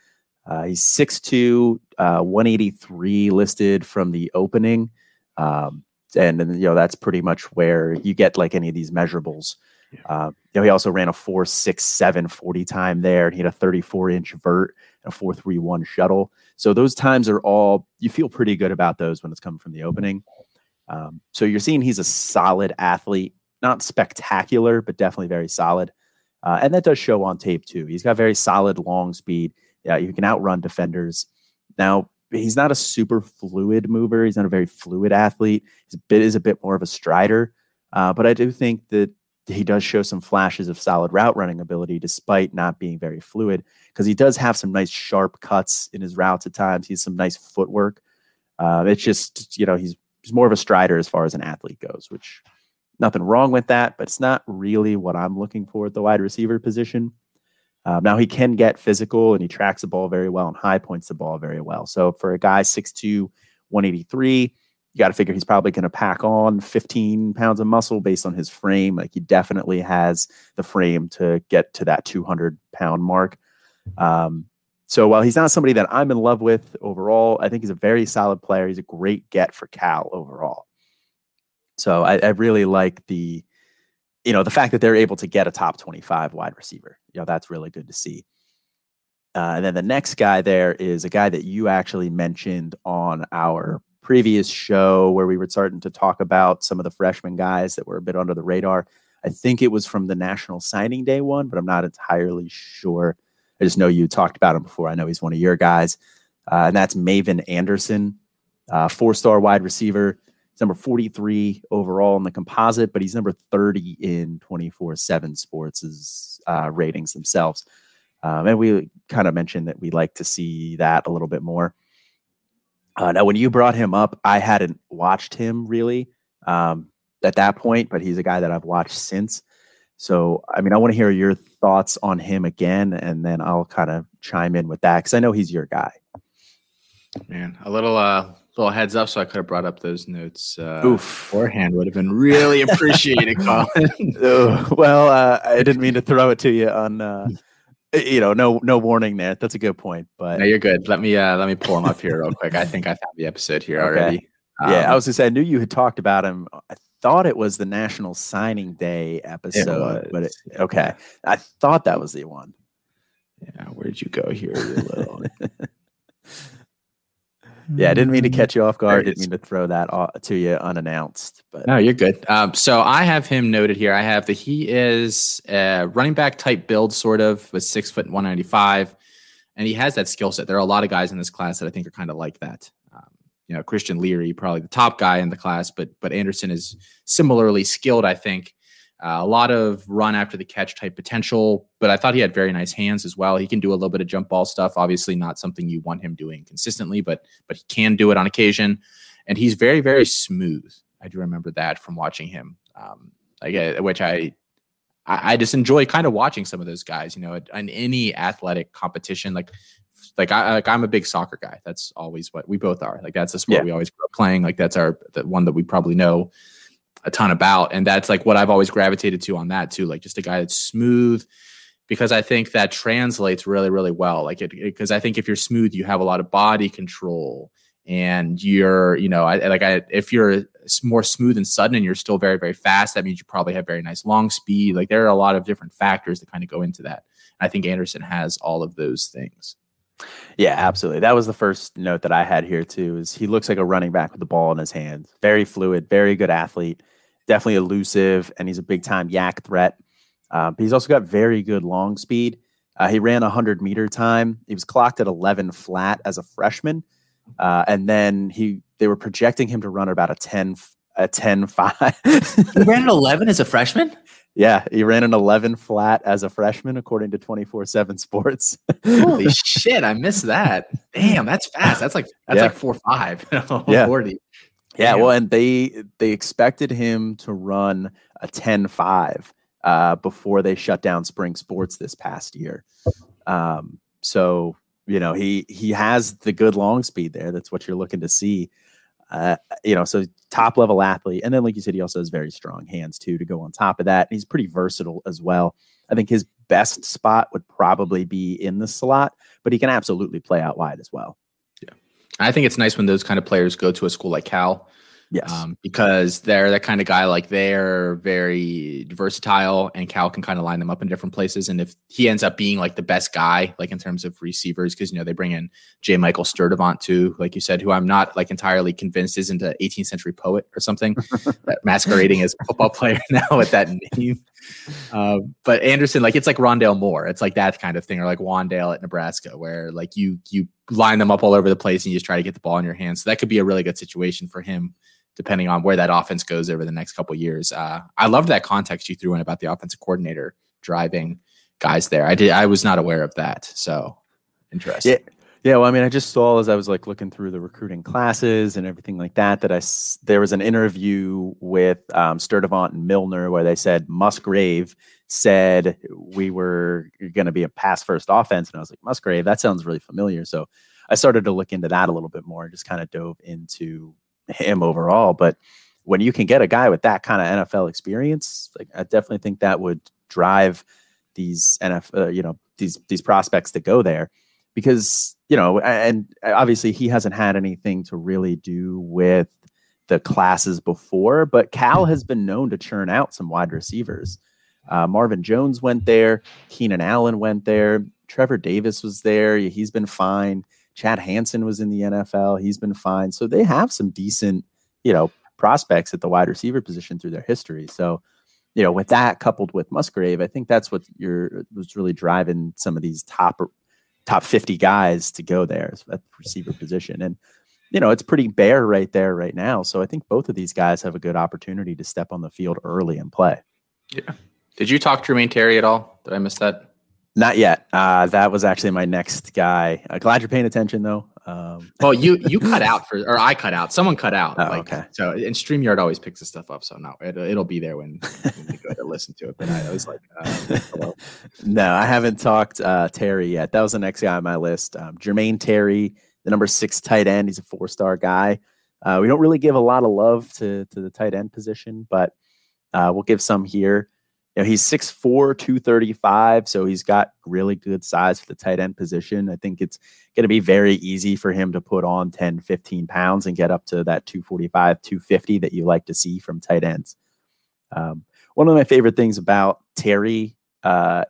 He's 6'2", 183 listed from the opening. And you know, that's pretty much where you get like any of these measurables. Yeah. You know, he also ran a 4.67 40 time there, and he had a 34-inch vert and a 4.31 shuttle. So those times are all, you feel pretty good about those when it's coming from the opening. So you're seeing he's a solid athlete, not spectacular, but definitely very solid. And that does show on tape too. He's got very solid long speed. Yeah, you can outrun defenders. Now, he's not a super fluid mover. He's not a very fluid athlete. He's a bit more of a strider. But I do think that he does show some flashes of solid route running ability despite not being very fluid, because he does have some nice sharp cuts in his routes at times. He has some nice footwork. It's just, you know, he's more of a strider as far as an athlete goes, which nothing wrong with that, but it's not really what I'm looking for at the wide receiver position. Now he can get physical, and he tracks the ball very well and high points the ball very well. So for a guy 6'2", 183, you got to figure he's probably going to pack on 15 pounds of muscle based on his frame. Like, he definitely has the frame to get to that 200-pound mark. So while he's not somebody that I'm in love with overall, I think he's a very solid player. He's a great get for Cal overall. So I really like the, you know, the fact that they're able to get a top 25 wide receiver, you know, that's really good to see. And then the next guy there is a guy that you actually mentioned on our previous show where we were starting to talk about some of the freshman guys that were a bit under the radar. I think it was from the National Signing Day one, but I'm not entirely sure. I just know you talked about him before. I know he's one of your guys. And that's Mavin Anderson, four-star wide receiver. Number 43 overall in the composite, but he's number 30 in 24/7 Sports' ratings themselves. And we kind of mentioned that we like to see that a little bit more. Now, when you brought him up, I hadn't watched him really at that point, but he's a guy that I've watched since. So, I mean, I want to hear your thoughts on him again, and then I'll kind of chime in with that because I know he's your guy. Man, a little heads up, so I could have brought up those notes beforehand. Would have been really appreciated, Colin. Well, I didn't mean to throw it to you on, you know, no warning there. That's a good point, but no, you're good. Let me pull him up here real quick. I think I found the episode here already. Yeah, I was gonna say I knew you had talked about him. I thought it was the National Signing Day episode, okay, I thought that was the one. Yeah, where'd you go here, you little? Yeah, I didn't mean to catch you off guard. I didn't mean to throw that to you unannounced. But no, you're good. So I have him noted here. I have that he is a running back type build, sort of, with 6 foot and 195, and he has that skill set. There are a lot of guys in this class that I think are kind of like that. You know, Christian Leary, probably the top guy in the class, but Anderson is similarly skilled, I think. A lot of run after the catch type potential, but I thought he had very nice hands as well. He can do a little bit of jump ball stuff. Obviously not something you want him doing consistently, but he can do it on occasion. And he's very, very smooth. I do remember that from watching him, which I just enjoy kind of watching some of those guys, you know, in any athletic competition. I'm a big soccer guy. That's always what we both are. Like, that's the sport we always grew up playing. Like, that's the one that we probably know a ton about, and that's like what I've always gravitated to on that too, like just a guy that's smooth, because I think that translates really, really well. Like, because I think if you're smooth, you have a lot of body control, and you're, you know, if you're more smooth and sudden and you're still very, very fast, that means you probably have very nice long speed. Like, there are a lot of different factors that kind of go into that. I think Anderson has all of those things. Yeah, absolutely. That was the first note that I had here too, is he looks like a running back with the ball in his hands. Very fluid, very good athlete, definitely elusive, and he's a big-time yak threat. But he's also got very good long speed. He ran a 100-meter time. He was clocked at 11 flat as a freshman. And then they were projecting him to run about a 10.5. He ran an 11 as a freshman? Yeah, he ran an 11 flat as a freshman, according to 24/7 Sports. Holy shit, I missed that. Damn, that's fast. That's like 4.5. Yeah. 40. Yeah, well, and they expected him to run a 10.5 before they shut down spring sports this past year. So, you know, he has the good long speed there. That's what you're looking to see. So top level athlete. And then, like you said, he also has very strong hands too, to go on top of that. He's pretty versatile as well. I think his best spot would probably be in the slot, but he can absolutely play out wide as well. Yeah. I think it's nice when those kind of players go to a school like Cal. Yes. Because they're that kind of guy, like they're very versatile, and Cal can kind of line them up in different places. And if he ends up being like the best guy, like in terms of receivers, because, you know, they bring in J. Michael Sturdivant too, like you said, who I'm not like entirely convinced isn't an 18th century poet or something that masquerading as a football player now with that name. But Anderson, like, it's like Roydell Moore. It's like that kind of thing, or like Wandale at Nebraska, where like you line them up all over the place and you just try to get the ball in your hands. So that could be a really good situation for him, depending on where that offense goes over the next couple of years. I loved that context you threw in about the offensive coordinator driving guys there. I was not aware of that. So interesting. Yeah. Well, I mean, I just saw, as I was like looking through the recruiting classes and everything like that, there was an interview with Sturdivant and Millner where they said Musgrave said we were going to be a pass first offense. And I was like, Musgrave, that sounds really familiar. So I started to look into that a little bit more and just kind of dove into him overall. But when you can get a guy with that kind of NFL experience, like, I definitely think that would drive these NFL, these prospects to go there, because, you know, and obviously he hasn't had anything to really do with the classes before, but Cal has been known to churn out some wide receivers. Marvin Jones went there. Keenan Allen went there. Trevor Davis was there. He's been fine. Chad Hansen was in the NFL. He's been fine. So they have some decent, prospects at the wide receiver position through their history. So, with that coupled with Musgrave, I think that's what was really driving some of these top 50 guys to go there at the receiver position. And, it's pretty bare right there right now. So I think both of these guys have a good opportunity to step on the field early and play. Yeah. Did you talk to Jermaine Terry at all? Did I miss that? Not yet. That was actually my next guy. Glad you're paying attention, though. Well, you cut out or I cut out. Someone cut out. Oh, okay. So, and StreamYard always picks this stuff up, so no, it'll be there when you go to listen to it. But I was like, hello. No, I haven't talked Terry yet. That was the next guy on my list. Jermaine Terry, the number 6 tight end. He's a 4-star guy. We don't really give a lot of love to the tight end position, but we'll give some here. He's 6'4", 235, so he's got really good size for the tight end position. I think it's going to be very easy for him to put on 10, 15 pounds and get up to that 245, 250 that you like to see from tight ends. One of my favorite things about Terry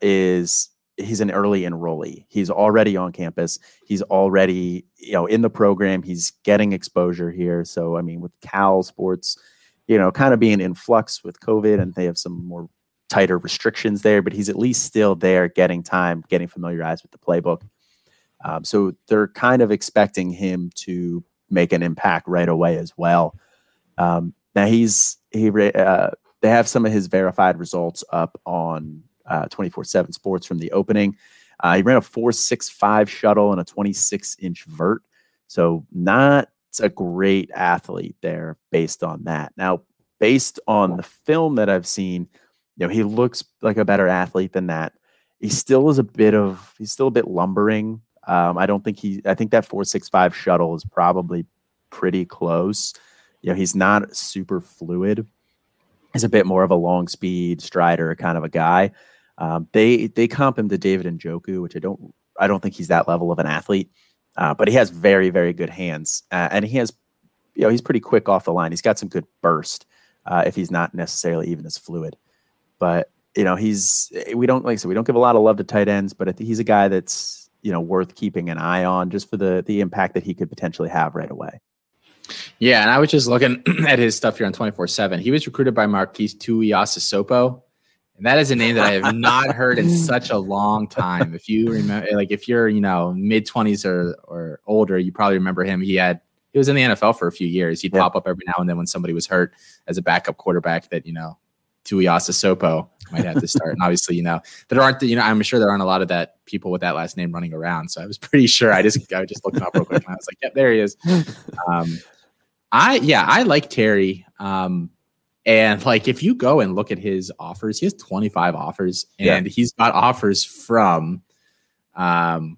is he's an early enrollee. He's already on campus. He's already, in the program. He's getting exposure here. So, I mean, with Cal sports, kind of being in flux with COVID, and they have some more tighter restrictions there, but he's at least still there getting time, getting familiarized with the playbook. So they're kind of expecting him to make an impact right away as well. Now they have some of his verified results up on 24/7 Sports from the opening. He ran a 4.65 shuttle and a 26-inch vert. So not a great athlete there based on that. Now, based on the film that I've seen, he looks like a better athlete than that. He still is a bit lumbering. I think that 4.65 shuttle is probably pretty close. He's not super fluid. He's a bit more of a long speed strider kind of a guy. They comp him to David Njoku, which I don't think he's that level of an athlete. But he has very, very good hands, and he has, he's pretty quick off the line. He's got some good burst, if he's not necessarily even as fluid. But, we don't give a lot of love to tight ends, but I think he's a guy that's, worth keeping an eye on just for the impact that he could potentially have right away. Yeah. And I was just looking at his stuff here on 24/7. He was recruited by Marquise Tuiasosopo And that is a name that I have not heard in such a long time. If you remember, like if you're, you know, mid-20s or older, you probably remember him. He was in the NFL for a few years. He'd pop up every now and then when somebody was hurt as a backup quarterback that, you know, Tuiasa Sopo might have to start. And obviously, you know, I'm sure there aren't a lot of that people with that last name running around. So I was pretty sure I just looked him up real quick and I was like, yep, there he is. I like Terry. And like, if you go and look at his offers, he has 25 offers, and he's got offers from Alabama,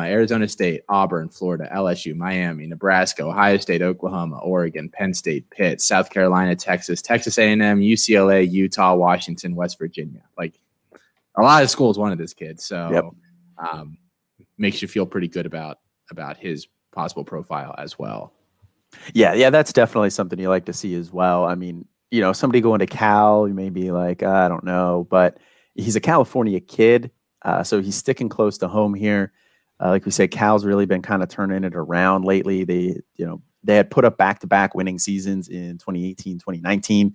Arizona State, Auburn, Florida, LSU, Miami, Nebraska, Ohio State, Oklahoma, Oregon, Penn State, Pitt, South Carolina, Texas, Texas A&M, UCLA, Utah, Washington, West Virginia. Like a lot of schools wanted this kid, so makes you feel pretty good about his possible profile as well. Yeah, that's definitely something you like to see as well. I mean, you know, somebody going to Cal, you may be like, I don't know, but he's a California kid, so he's sticking close to home here. Like we said, Cal's really been kind of turning it around lately. They had put up back-to-back winning seasons in 2018, 2019.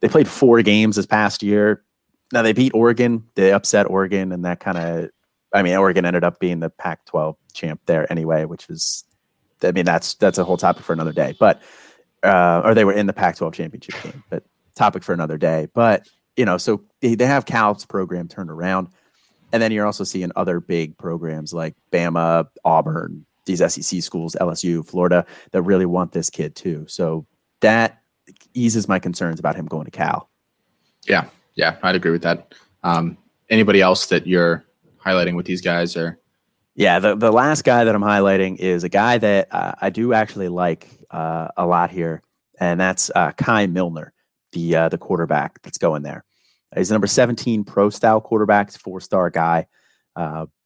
They played 4 games this past year. Now they beat Oregon. They upset Oregon, and that kind of, I mean, Oregon ended up being the Pac-12 champ there anyway, which was. I mean, that's a whole topic for another day, but, or they were in the Pac-12 championship game, but topic for another day, but, you know, so they have Cal's program turned around, and then you're also seeing other big programs like Bama, Auburn, these SEC schools, LSU, Florida, that really want this kid too. So that eases my concerns about him going to Cal. Yeah. I'd agree with that. Anybody else that you're highlighting with these guys or? Yeah, the last guy that I'm highlighting is a guy that I do actually like a lot here, and that's Kai Millner, the quarterback that's going there. He's the number 17 pro-style quarterback, 4-star guy.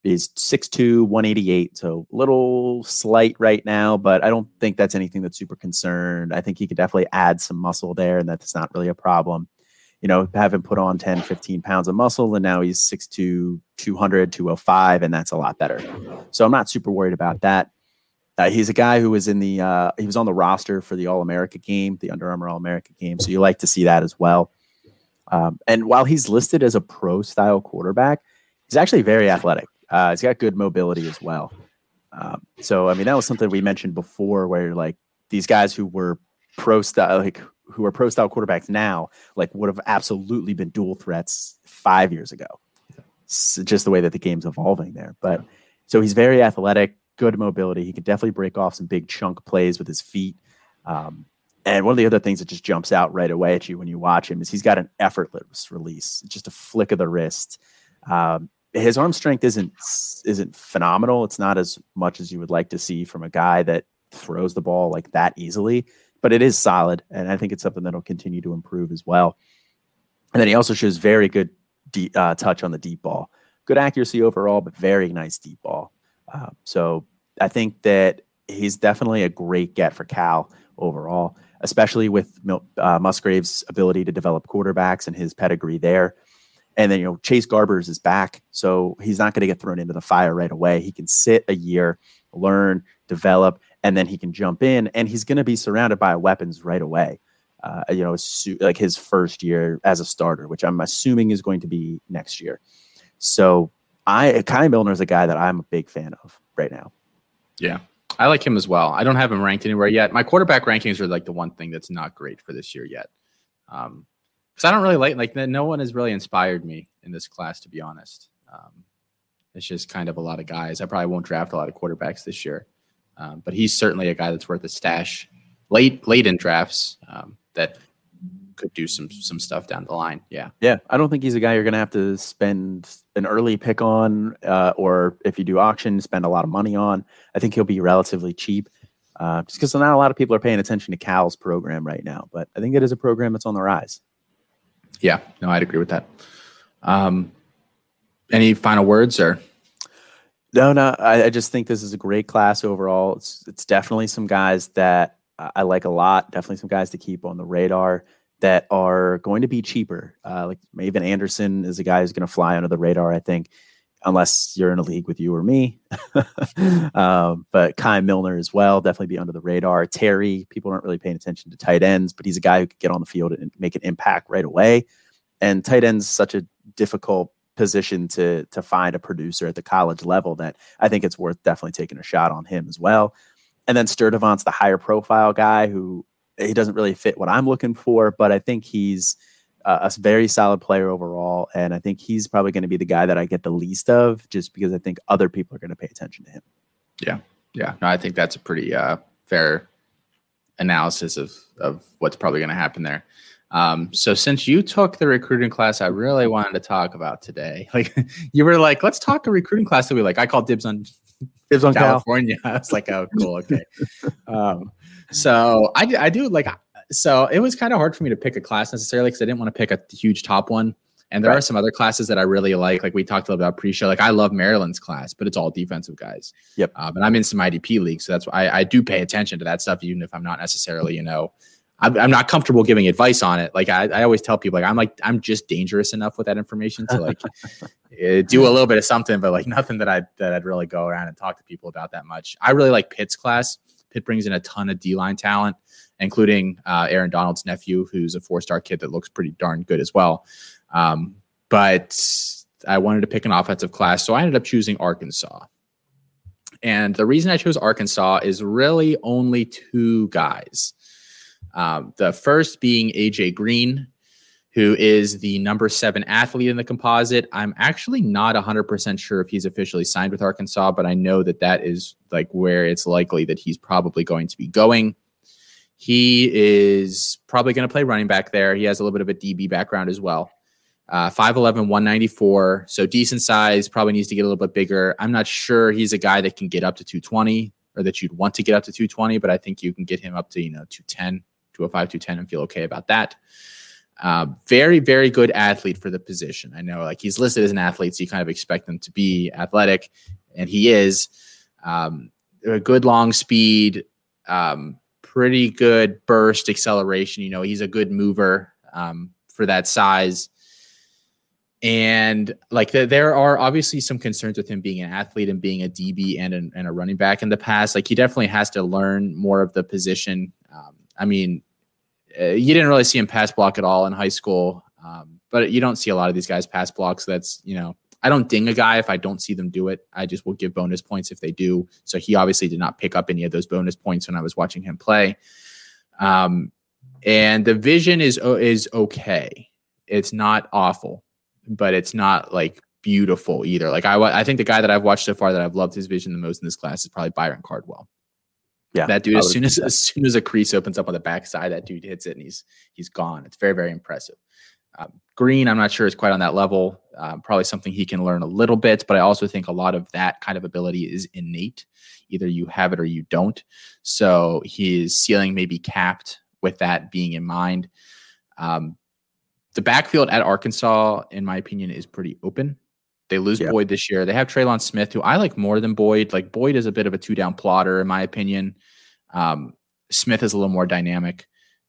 He's 6'2", 188, so a little slight right now, but I don't think that's anything that's super concerned. I think he could definitely add some muscle there, and that's not really a problem. You know, having put on 10, 15 pounds of muscle, and now he's 6'2", 200, 205, and that's a lot better. So I'm not super worried about that. He's a guy who was he was on the roster for the All-America game, the Under Armour All-America game, so you like to see that as well. And while he's listed as a pro-style quarterback, he's actually very athletic. He's got good mobility as well. So, I mean, that was something we mentioned before where, like, these guys who were pro-style, like, who are pro-style quarterbacks now, like would have absolutely been dual threats 5 years ago. So just the way that the game's evolving there. But so he's very athletic, good mobility. He can definitely break off some big chunk plays with his feet. And one of the other things that just jumps out right away at you when you watch him is he's got an effortless release, just a flick of the wrist. His arm strength isn't phenomenal. It's not as much as you would like to see from a guy that throws the ball like that easily. But it is solid, and I think it's something that will continue to improve as well. And then he also shows very good touch on the deep ball. Good accuracy overall, but very nice deep ball. So I think that he's definitely a great get for Cal overall, especially with Musgrave's ability to develop quarterbacks and his pedigree there. And then, you know, Chase Garbers is back, so he's not going to get thrown into the fire right away. He can sit a year, learn, develop, and then he can jump in, and he's going to be surrounded by weapons right away. You know, like his first year as a starter, which I'm assuming is going to be next year. So Kai Millner is a guy that I'm a big fan of right now. Yeah, I like him as well. I don't have him ranked anywhere yet. My quarterback rankings are like the one thing that's not great for this year yet. Because I don't really like no one has really inspired me in this class, to be honest. It's just kind of a lot of guys. I probably won't draft a lot of quarterbacks this year. But he's certainly a guy that's worth a stash late in drafts that could do some stuff down the line. Yeah. I don't think he's a guy you're going to have to spend an early pick on or if you do auction, spend a lot of money on. I think he'll be relatively cheap just because not a lot of people are paying attention to Cal's program right now. But I think it is a program that's on the rise. Yeah, no, I'd agree with that. Any final words or... No. I just think this is a great class overall. It's definitely some guys that I like a lot. Definitely some guys to keep on the radar that are going to be cheaper. Like Mavin Anderson is a guy who's going to fly under the radar, I think, unless you're in a league with you or me. But Kai Millner as well, definitely be under the radar. Terry, people aren't really paying attention to tight ends, but he's a guy who could get on the field and make an impact right away. And tight end's such a difficult position to find a producer at the college level that I think it's worth definitely taking a shot on him as well. And then Sturdivant's the higher profile guy who he doesn't really fit what I'm looking for, but I think he's a very solid player overall. And I think he's probably going to be the guy that I get the least of just because I think other people are going to pay attention to him. Yeah. Yeah. No, I think that's a pretty fair analysis of what's probably going to happen there. So since you took the recruiting class I really wanted to talk about today, like you were like, let's talk a recruiting class that we like. I call dibs on California. I was like, oh, cool. Okay. So I do like, so it was kind of hard for me to pick a class necessarily because I didn't want to pick a huge top one. And there are some other classes that I really like. Like we talked a little about pre-show. Like I love Maryland's class, but it's all defensive guys. Yep. And I'm in some IDP leagues. So that's why I do pay attention to that stuff, even if I'm not necessarily, you know, I'm not comfortable giving advice on it. Like I always tell people, like, I'm just dangerous enough with that information to like do a little bit of something, but like nothing that I'd really go around and talk to people about that much. I really like Pitt's class. Pitt brings in a ton of D-line talent, including Aaron Donald's nephew, who's a four-star kid that looks pretty darn good as well. But I wanted to pick an offensive class, so I ended up choosing Arkansas. And the reason I chose Arkansas is really only two guys. The first being AJ Green, who is the number 7 athlete in the composite. I'm actually not 100% sure if he's officially signed with Arkansas, but I know that is like where it's likely that he's probably going to be going. He is probably going to play running back there. He has a little bit of a DB background as well. 5'11", 194. So decent size, probably needs to get a little bit bigger. I'm not sure he's a guy that can get up to 220 or that you'd want to get up to 220, but I think you can get him up to, you know, 210, 205, 210 and feel okay about that. Very, very good athlete for the position. I know like he's listed as an athlete, so you kind of expect him to be athletic, and he is. A good long speed, pretty good burst acceleration. You know, he's a good mover for that size. And like there are obviously some concerns with him being an athlete and being a DB and a running back in the past. Like he definitely has to learn more of the position. I mean, you didn't really see him pass block at all in high school, but you don't see a lot of these guys pass blocks. So that's, you know, I don't ding a guy if I don't see them do it. I just will give bonus points if they do. So he obviously did not pick up any of those bonus points when I was watching him play. And the vision is okay. It's not awful, but it's not like beautiful either. Like I think the guy that I've watched so far that I've loved his vision the most in this class is probably Byron Cardwell. Yeah, that dude, as soon as a crease opens up on the backside, that dude hits it and he's gone. It's very, very impressive. Green, I'm not sure is quite on that level. Probably something he can learn a little bit, but I also think a lot of that kind of ability is innate. Either you have it or you don't. So his ceiling may be capped with that being in mind. The backfield at Arkansas, in my opinion, is pretty open. They lose Boyd this year. They have Treylon Smith, who I like more than Boyd. Like Boyd is a bit of a two-down plotter, in my opinion. Smith is a little more dynamic.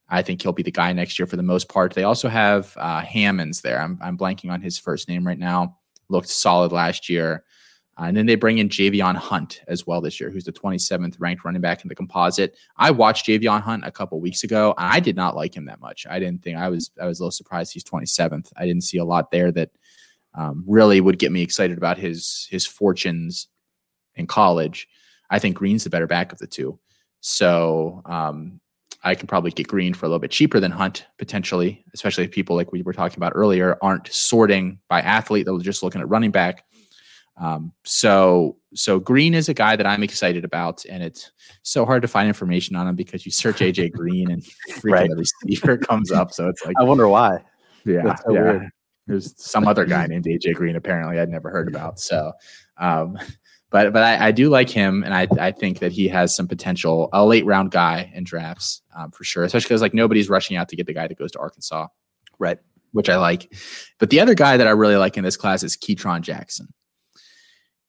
I think he'll be the guy next year for the most part. They also have Hammonds there. I'm blanking on his first name right now. Looked solid last year. And then they bring in Javion Hunt as well this year, who's the 27th ranked running back in the composite. I watched Javion Hunt a couple weeks ago. And I did not like him that much. I was a little surprised he's 27th. I didn't see a lot there that really would get me excited about his fortunes in college. I think Green's the better back of the two. So I can probably get Green for a little bit cheaper than Hunt, potentially, especially if people like we were talking about earlier aren't sorting by athlete. They're just looking at running back. So Green is a guy that I'm excited about, and it's so hard to find information on him because you search AJ Green and freaking every receiver comes up. So it's like, I wonder why. Yeah. That's so weird. There's some other guy named AJ Green, apparently I'd never heard about. So, but I do like him. And I think that he has some potential, a late round guy in drafts for sure. Especially because like nobody's rushing out to get the guy that goes to Arkansas. Right. Which I like. But the other guy that I really like in this class is Keytron Jackson.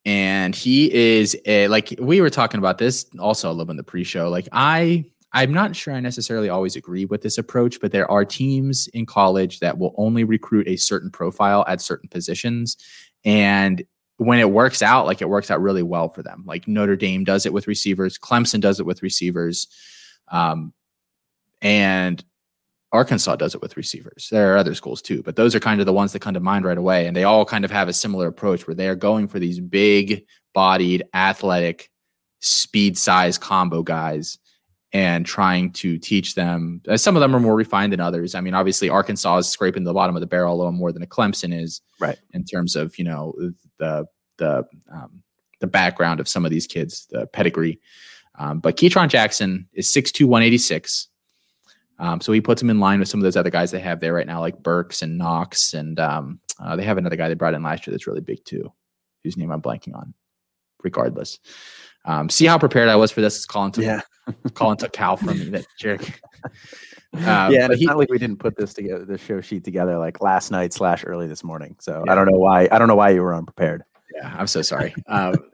And he is like, we were talking about this also a little bit in the pre-show. Like I'm not sure I necessarily always agree with this approach, but there are teams in college that will only recruit a certain profile at certain positions. And when it works out, like it works out really well for them. Like Notre Dame does it with receivers. Clemson does it with receivers. And Arkansas does it with receivers. There are other schools too, but those are kind of the ones that come to mind right away. And they all kind of have a similar approach where they are going for these big bodied, athletic, speed size combo guys and trying to teach them. Some of them are more refined than others. I mean, obviously Arkansas is scraping the bottom of the barrel a little more than a Clemson is, right? In terms of, you know, the background of some of these kids, the pedigree. But Keytron Jackson is 6'2", 186. So he puts him in line with some of those other guys they have there right now, like Burks and Knox. And they have another guy they brought in last year that's really big too, whose name I'm blanking on. Regardless. See how prepared I was for this. Colin took Cal from me, that jerk. And it's not like we didn't put this together, the show sheet together like last night / early this morning. So yeah. I don't know why you were unprepared. Yeah, I'm so sorry.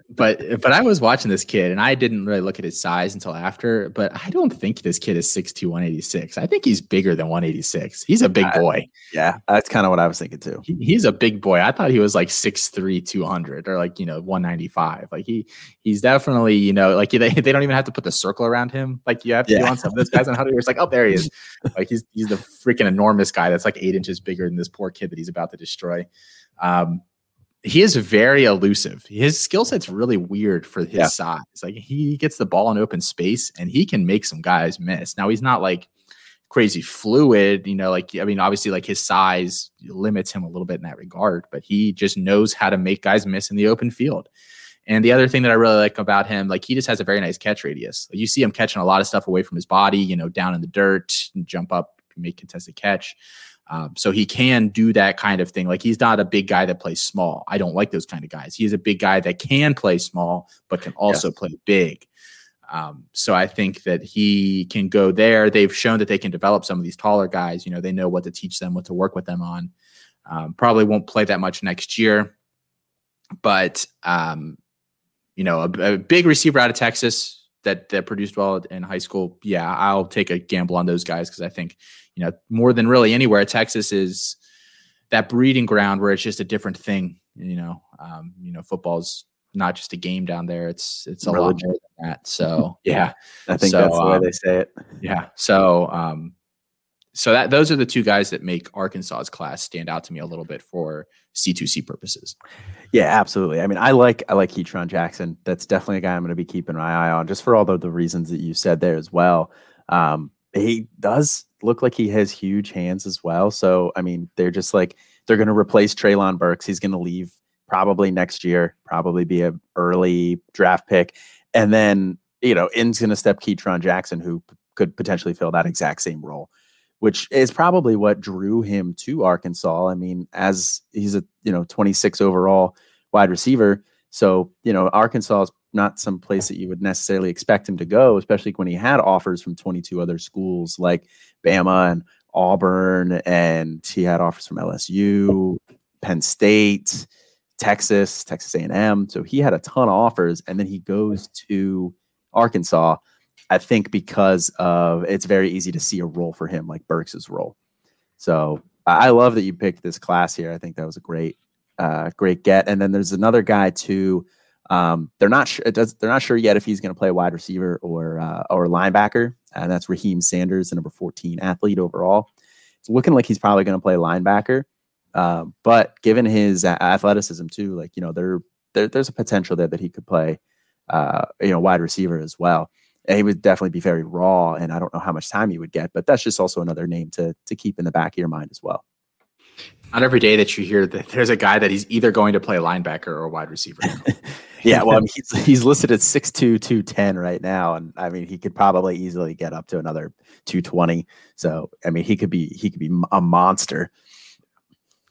But I was watching this kid and I didn't really look at his size until after, but I don't think this kid is 6'2", 186. I think he's bigger than 186. He's a big boy. Yeah, that's kind of what I was thinking too. He's a big boy. I thought he was like 6'3", 200 or like, 195. Like he's definitely, they don't even have to put the circle around him. Like you have to do on some of those guys on how to, it's like, oh, there he is. Like he's the freaking enormous guy that's like 8 inches bigger than this poor kid that he's about to destroy. He is very elusive. His skill set's really weird for his size. Like he gets the ball in open space and he can make some guys miss. Now he's not like crazy fluid, obviously like his size limits him a little bit in that regard, but he just knows how to make guys miss in the open field. And the other thing that I really like about him, like he just has a very nice catch radius. You see him catching a lot of stuff away from his body, down in the dirt, jump up, make contested catch. So he can do that kind of thing. Like he's not a big guy that plays small. I don't like those kind of guys. He is a big guy that can play small, but can also play big. So I think that he can go there. They've shown that they can develop some of these taller guys. They know what to teach them, what to work with them on. Probably won't play that much next year, but a big receiver out of Texas that produced well in high school. Yeah, I'll take a gamble on those guys because I think, more than really anywhere, Texas is that breeding ground where it's just a different thing. Football's not just a game down there. It's a really lot more than that. So yeah, I think that's the way they say it. Yeah. So that those are the two guys that make Arkansas's class stand out to me a little bit for C2C purposes. Yeah, absolutely. I mean, I like Keytron Jackson. That's definitely a guy I'm going to be keeping my eye on just for all the reasons that you said there as well. He does look like he has huge hands as well. So, I mean, they're going to replace Treylon Burks. He's going to leave probably next year, probably be an early draft pick. And then, in's going to step Keytron Jackson, who could potentially fill that exact same role, which is probably what drew him to Arkansas. I mean, as he's a, 26 overall wide receiver. So, Arkansas is not some place that you would necessarily expect him to go, especially when he had offers from 22 other schools like Bama and Auburn, and he had offers from LSU, Penn State, Texas, Texas A&M. So he had a ton of offers, and then he goes to Arkansas, I think because of it's very easy to see a role for him, like Burks's role. So I love that you picked this class here. I think that was a great get. And then there's another guy too. They're not sure yet if he's going to play wide receiver or linebacker. And that's Raheem Sanders, the number 14 athlete overall. It's looking like he's probably going to play linebacker. But given his athleticism too, there's a potential there that he could play, wide receiver as well. And he would definitely be very raw, and I don't know how much time he would get, but that's just also another name to keep in the back of your mind as well. Not every day that you hear that there's a guy that he's either going to play linebacker or wide receiver. Yeah, well, I mean, he's listed at 6'2", 210 right now, and I mean he could probably easily get up to another 220. So I mean he could be a monster.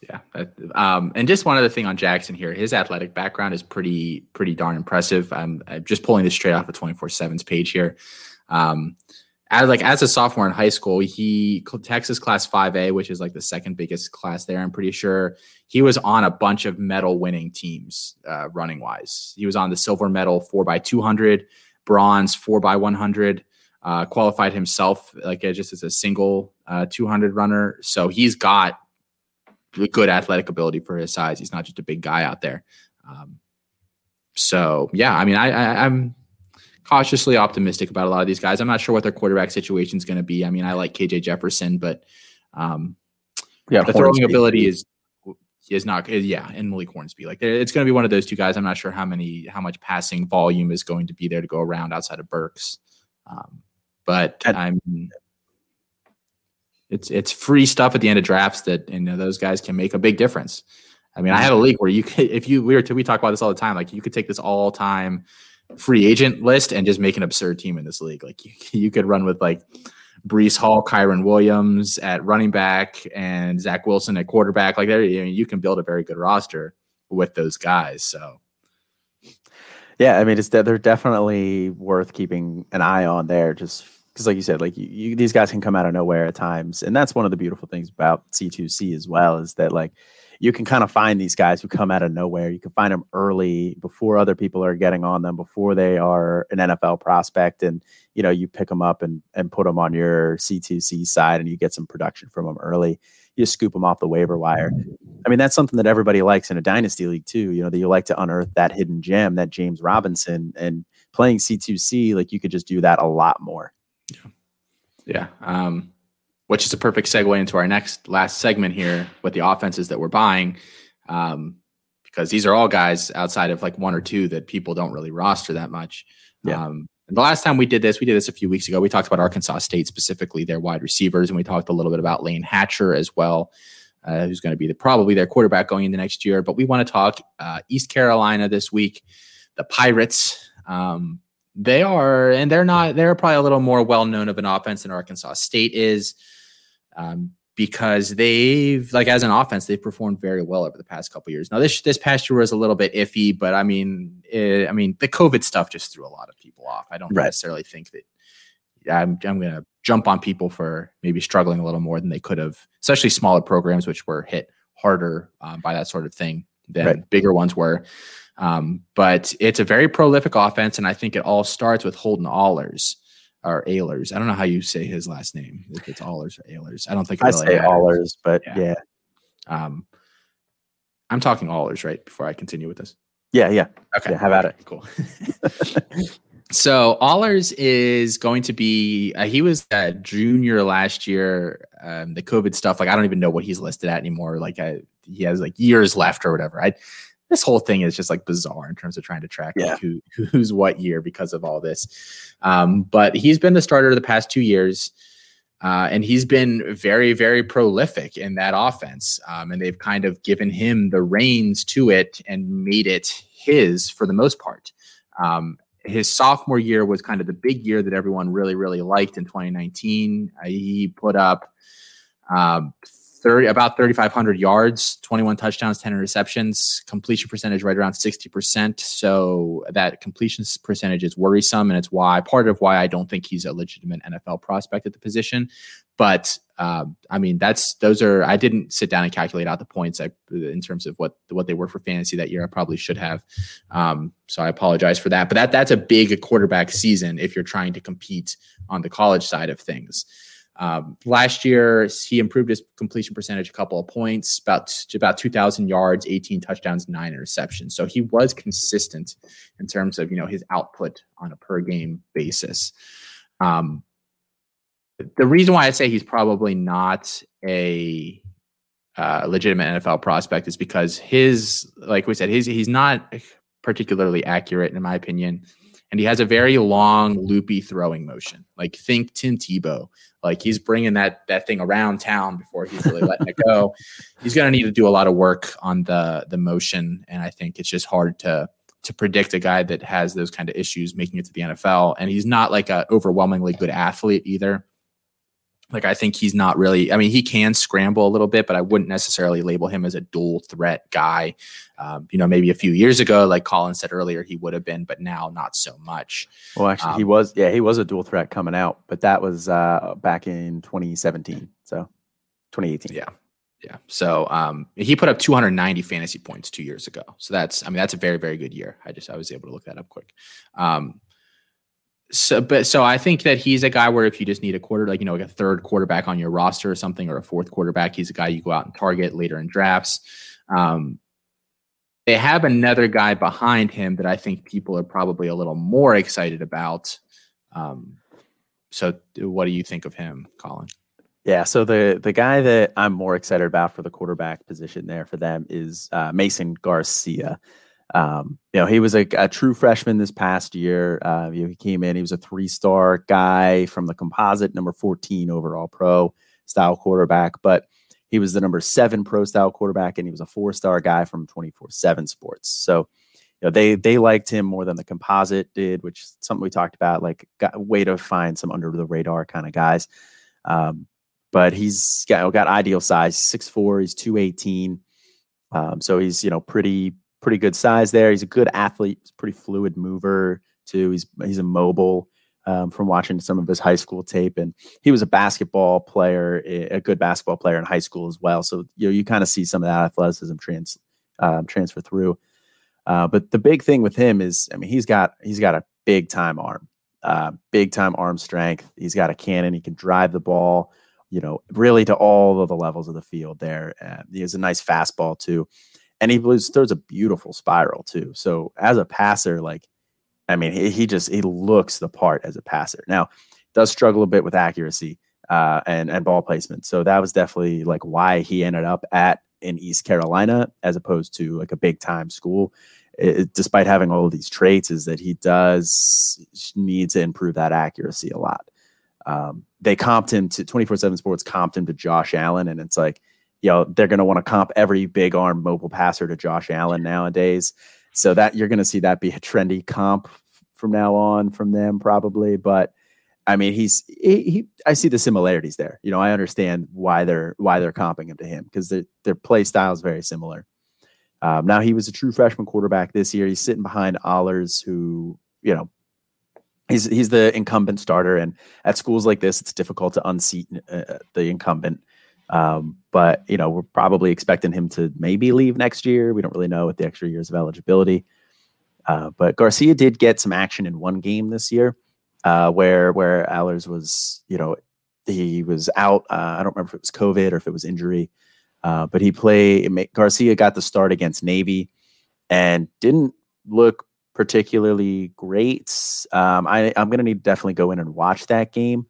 Yeah, and just one other thing on Jackson here. His athletic background is pretty darn impressive. I'm just pulling this straight off the 24/7's page here. As a sophomore in high school, Texas Class 5A, which is like the second biggest class there, I'm pretty sure he was on a bunch of medal winning teams running wise. He was on the silver medal 4x200, bronze 4x100. Qualified himself like just as a single 200 runner. So he's got good athletic ability for his size. He's not just a big guy out there. I'm cautiously optimistic about a lot of these guys. I'm not sure what their quarterback situation is going to be. I mean, I like KJ Jefferson, but the throwing ability is not, and Malik Hornsby. Like, it's going to be one of those two guys. I'm not sure how much passing volume is going to be there to go around outside of Burks. It's free stuff at the end of drafts that, you know, those guys can make a big difference. I mean, I have a league where we talk about this all the time. Like, you could take this all time free agent list and just make an absurd team in this league. Like, you could run with like Breece Hall, Kyron Williams at running back, and Zach Wilson at quarterback. Like, there, you can build a very good roster with those guys. So, yeah, I mean, they're definitely worth keeping an eye on there. Just because, like you said, like you these guys can come out of nowhere at times, and that's one of the beautiful things about C2C as well, is that like you can kind of find these guys who come out of nowhere. You can find them early, before other people are getting on them, before they are an NFL prospect, and you know, you pick them up and put them on your C2C side, and you get some production from them early. You just scoop them off the waiver wire. I mean, that's something that everybody likes in a dynasty league too. You know, that you like to unearth that hidden gem, that James Robinson, and playing C2C, like you could just do that a lot more. Yeah. Which is a perfect segue into our last segment here with the offenses that we're buying, because these are all guys outside of like one or two that people don't really roster that much. Yeah. And the last time we did this a few weeks ago. We talked about Arkansas State, specifically their wide receivers, and we talked a little bit about Lane Hatcher as well, who's going to be probably their quarterback going into next year. But we want to talk East Carolina this week, the Pirates. They're probably a little more well-known of an offense than Arkansas State is. Because they've, like, as an offense, they've performed very well over the past couple of years. Now, this past year was a little bit iffy, but I mean, the COVID stuff just threw a lot of people off. I don't necessarily think that I'm going to jump on people for maybe struggling a little more than they could have, especially smaller programs, which were hit harder by that sort of thing than bigger ones were. But it's a very prolific offense, and I think it all starts with Holden Ahlers. Or Ahlers. I don't know how you say his last name. If it's Ahlers or Ahlers. I don't think I say Ahlers, but yeah. I'm talking Ahlers, right? Before I continue with this. Yeah. Okay. Yeah, how about it? Cool. So Ahlers is going to be, he was a junior last year. The COVID stuff, like, I don't even know what he's listed at anymore. Like, he has like years left or whatever. This whole thing is just like bizarre in terms of trying to track like who's what year because of all this. But he's been the starter the past 2 years, and he's been very, very prolific in that offense. And they've kind of given him the reins to it and made it his for the most part. His sophomore year was kind of the big year that everyone really, really liked in 2019. He put up 3,500 yards, 21 touchdowns, 10 interceptions, completion percentage right around 60%. So that completion percentage is worrisome, and it's part of why I don't think he's a legitimate NFL prospect at the position. But I mean, I didn't sit down and calculate out the points in terms of what they were for fantasy that year. I probably should have. So I apologize for that. But that's a big quarterback season if you're trying to compete on the college side of things. Last year, he improved his completion percentage a couple of points, about 2,000 yards, 18 touchdowns, 9 interceptions. So he was consistent in terms of, you know, his output on a per game basis. The reason why I say he's probably not a legitimate NFL prospect is because he's not particularly accurate, in my opinion. And he has a very long, loopy throwing motion. Like, think Tim Tebow. Like, he's bringing that thing around town before he's really letting it go. He's going to need to do a lot of work on the motion. And I think it's just hard to predict a guy that has those kind of issues making it to the NFL. And he's not like an overwhelmingly good athlete either. Like, I think he's not really – I mean, he can scramble a little bit, but I wouldn't necessarily label him as a dual-threat guy. You know, maybe a few years ago, like Colin said earlier, he would have been, but now not so much. Well, actually, he was a dual-threat coming out, but that was back in 2017, so 2018. Yeah. So he put up 290 fantasy points 2 years ago. So that's a very, very good year. I was able to look that up quick. So I think that he's a guy where if you just need a third quarterback on your roster or something, or a fourth quarterback, he's a guy you go out and target later in drafts. They have another guy behind him that I think people are probably a little more excited about. So what do you think of him, Colin? Yeah, so the guy that I'm more excited about for the quarterback position there for them is Mason Garcia. He was a true freshman this past year. He came in, he was a 3-star guy from the composite, number 14 overall pro style quarterback, but he was the number 7 pro style quarterback, and he was a 4-star guy from 24/7 Sports. So, they liked him more than the composite did, which is something we talked about, like a way to find some under the radar kind of guys. But he's got ideal size, 6'4", he's 218. So he's, pretty good size there. He's a good athlete. He's a pretty fluid mover too. He's immobile from watching some of his high school tape. And he was a good basketball player in high school as well. So, you kind of see some of that athleticism transfer through. But the big thing with him is, he's got a big time arm strength. He's got a cannon. He can drive the ball, really to all of the levels of the field there. He has a nice fastball too. And he throws a beautiful spiral too. So as a passer, he looks the part as a passer. Now, does struggle a bit with accuracy and ball placement. So that was definitely why he ended up in East Carolina as opposed to a big time school. Despite having all of these traits, is that he does need to improve that accuracy a lot. They comped him to 24/7 Sports, comped him to Josh Allen, and it's like, they're going to want to comp every big arm mobile passer to Josh Allen nowadays. So that you're going to see that be a trendy comp from now on from them probably. But I see the similarities there. I understand why they're comping him to him because their play style is very similar. Now he was a true freshman quarterback this year. He's sitting behind Allers, who, he's the incumbent starter. And at schools like this, it's difficult to unseat the incumbent. But we're probably expecting him to maybe leave next year. We don't really know with the extra years of eligibility. But Garcia did get some action in one game this year, where Allers was, he was out. I don't remember if it was COVID or if it was injury. But Garcia got the start against Navy and didn't look particularly great. I'm going to need to definitely go in and watch that game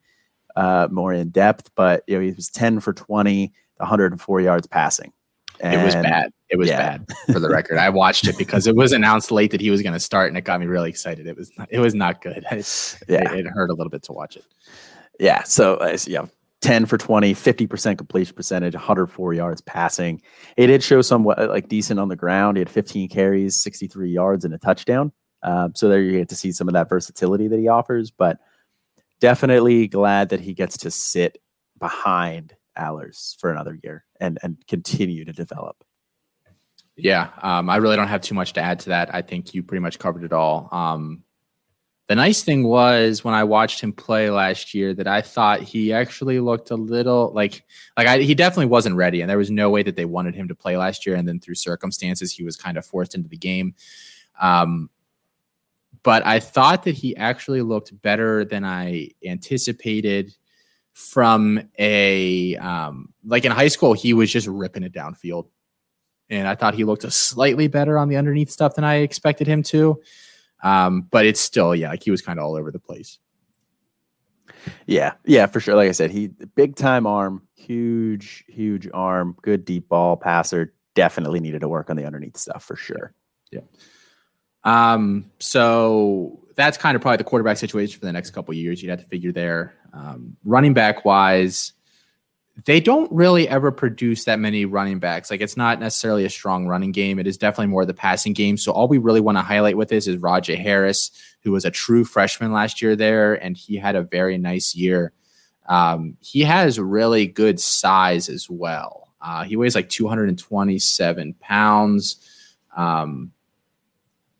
more in depth, but he was 10 for 20, 104 yards passing. And it was bad. Bad for the record. I watched it because it was announced late that he was going to start, and it got me really excited. It was not good. It hurt a little bit to watch it. Yeah. So 10 for 20, 50% completion percentage, 104 yards passing. It did show somewhat decent on the ground. He had 15 carries, 63 yards, and a touchdown. So there you get to see some of that versatility that he offers, but definitely glad that he gets to sit behind Allers for another year and continue to develop. Yeah, I really don't have too much to add to that. I think you pretty much covered it all. The nice thing was when I watched him play last year that I thought he actually looked a little he definitely wasn't ready, and there was no way that they wanted him to play last year. And then through circumstances, he was kind of forced into the game. But I thought that he actually looked better than I anticipated from in high school, he was just ripping it downfield. And I thought he looked slightly better on the underneath stuff than I expected him to. But it's still, he was kind of all over the place. Yeah, for sure. Like I said, he big time arm, huge, huge arm, good deep ball passer, definitely needed to work on the underneath stuff for sure. Yeah. So that's kind of probably the quarterback situation for the next couple of years. You'd have to figure there. Running back wise, they don't really ever produce that many running backs. It's not necessarily a strong running game. It is definitely more the passing game. So all we really want to highlight with this is Raja Harris, who was a true freshman last year there, and he had a very nice year. He has really good size as well. He weighs 227 pounds.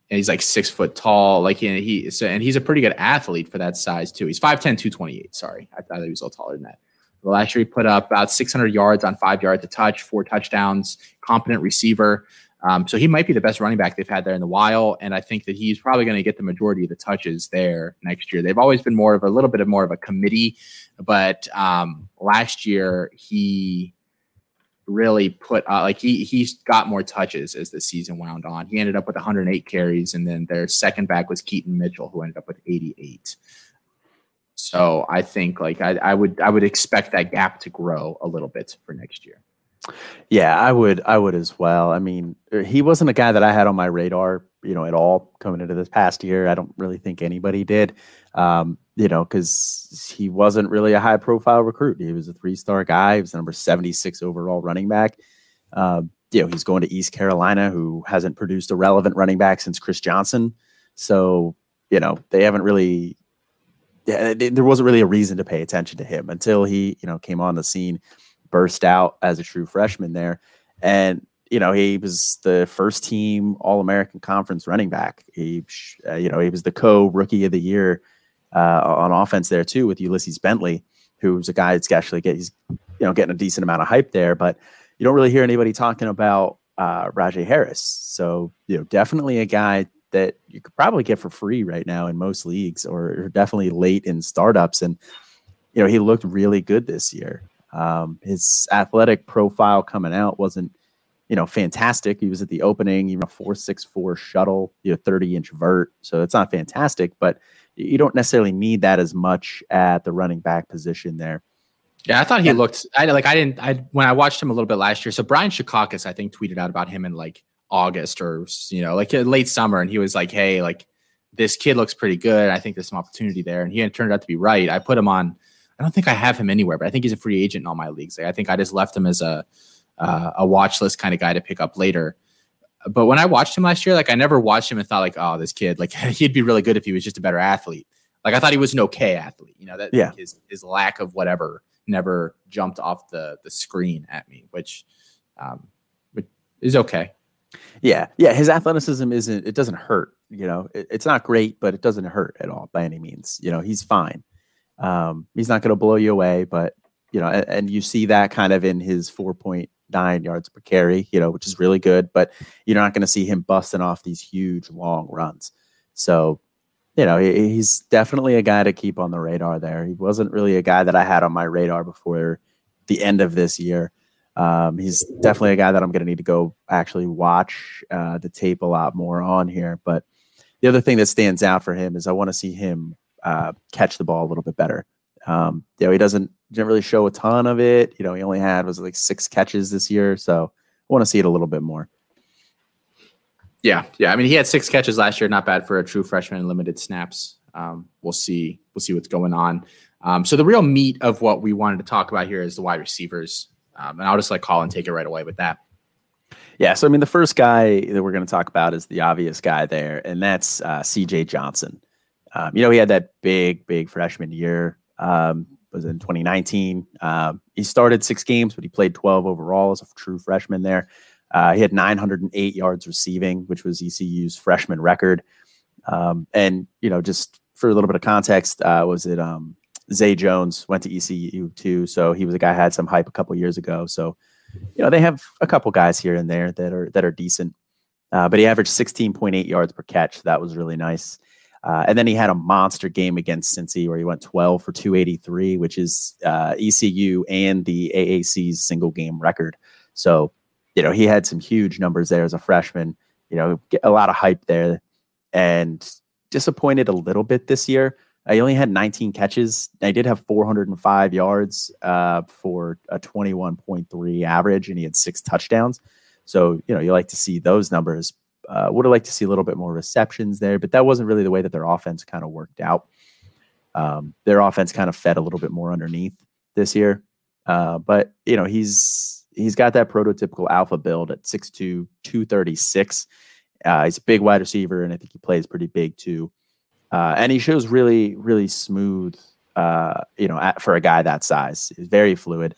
And he's 6 foot tall. And he's a pretty good athlete for that size too. He's 5'10", 228. Sorry. I thought he was a little taller than that. But last year he put up about 600 yards on 5 yards a touch, 4 touchdowns, competent receiver. So he might be the best running back they've had there in a while. And I think that he's probably going to get the majority of the touches there next year. They've always been more of a committee, but last year he really put like he got more touches as the season wound on. He ended up with 108 carries, and then their second back was Keaton Mitchell, who ended up with 88. So I think like I would expect that gap to grow a little bit for next year. Yeah, I would as well. I mean, he wasn't a guy that I had on my radar, at all coming into this past year. I don't really think anybody did, because he wasn't really a high profile recruit. He was a 3-star guy. He was the number 76 overall running back. He's going to East Carolina, who hasn't produced a relevant running back since Chris Johnson. So, they haven't really. There wasn't really a reason to pay attention to him until he, came on the scene, burst out as a true freshman there. And, he was the first team All-American Conference running back. He, he was the co-rookie of the year on offense there too, with Ulysses Bentley, who's a guy that's actually getting a decent amount of hype there, but you don't really hear anybody talking about Rajay Harris. So, definitely a guy that you could probably get for free right now in most leagues, or definitely late in startups. And, he looked really good this year. His athletic profile coming out wasn't, fantastic. He was at the opening, a 4.64 shuttle, 30-inch vert. So it's not fantastic, but you don't necessarily need that as much at the running back position there. Yeah, I thought he looked. When I watched him a little bit last year. So Brian Shikakis, I think, tweeted out about him in like August or late summer, and he was like, "Hey, like this kid looks pretty good. I think there's some opportunity there." And he turned out to be right. I put him on. I don't think I have him anywhere, but I think he's a free agent in all my leagues. Like, I think I just left him as a watch list kind of guy to pick up later. But when I watched him last year, like I never watched him and thought like, oh, this kid, like he'd be really good if he was just a better athlete. Like I thought he was an okay athlete, Like, his lack of whatever never jumped off the screen at me, which is okay. Yeah. Yeah. His athleticism it doesn't hurt, it's not great, but it doesn't hurt at all by any means. He's fine. He's not going to blow you away, but and you see that kind of in his 4.9 yards per carry, which is really good, but you're not going to see him busting off these huge long runs. So, he's definitely a guy to keep on the radar there. He wasn't really a guy that I had on my radar before the end of this year. He's definitely a guy that I'm going to need to go actually watch the tape a lot more on here. But the other thing that stands out for him is I want to see him catch the ball a little bit better. He didn't really show a ton of it. He only had was 6 catches this year, so I want to see it a little bit more. Yeah. I mean, he had 6 catches last year, not bad for a true freshman in limited snaps. We'll see what's going on. So the real meat of what we wanted to talk about here is the wide receivers, and I'll just let Colin take it right away with that. Yeah, so I mean, the first guy that we're going to talk about is the obvious guy there, and that's CJ Johnson. He had that big freshman year, was in 2019. He started 6 games, but he played 12 overall as a true freshman there. He had 908 yards receiving, which was ECU's freshman record. Just for a little bit of context, Zay Jones went to ECU too. So he was a guy who had some hype a couple years ago. So, they have a couple guys here and there that are decent, but he averaged 16.8 yards per catch. So that was really nice. And then he had a monster game against Cincy where he went 12 for 283, which is ECU and the AAC's single game record. So, he had some huge numbers there as a freshman, get a lot of hype there, and disappointed a little bit this year. He only had 19 catches. I did have 405 yards for a 21.3 average, and he had 6 touchdowns. So, you like to see those numbers. Would have liked to see a little bit more receptions there, but that wasn't really the way that their offense kind of worked out. Their offense kind of fed a little bit more underneath this year. But, he's got that prototypical alpha build at 6'2", 236. He's a big wide receiver, and I think he plays pretty big too. And he shows really, really smooth, for a guy that size. He's very fluid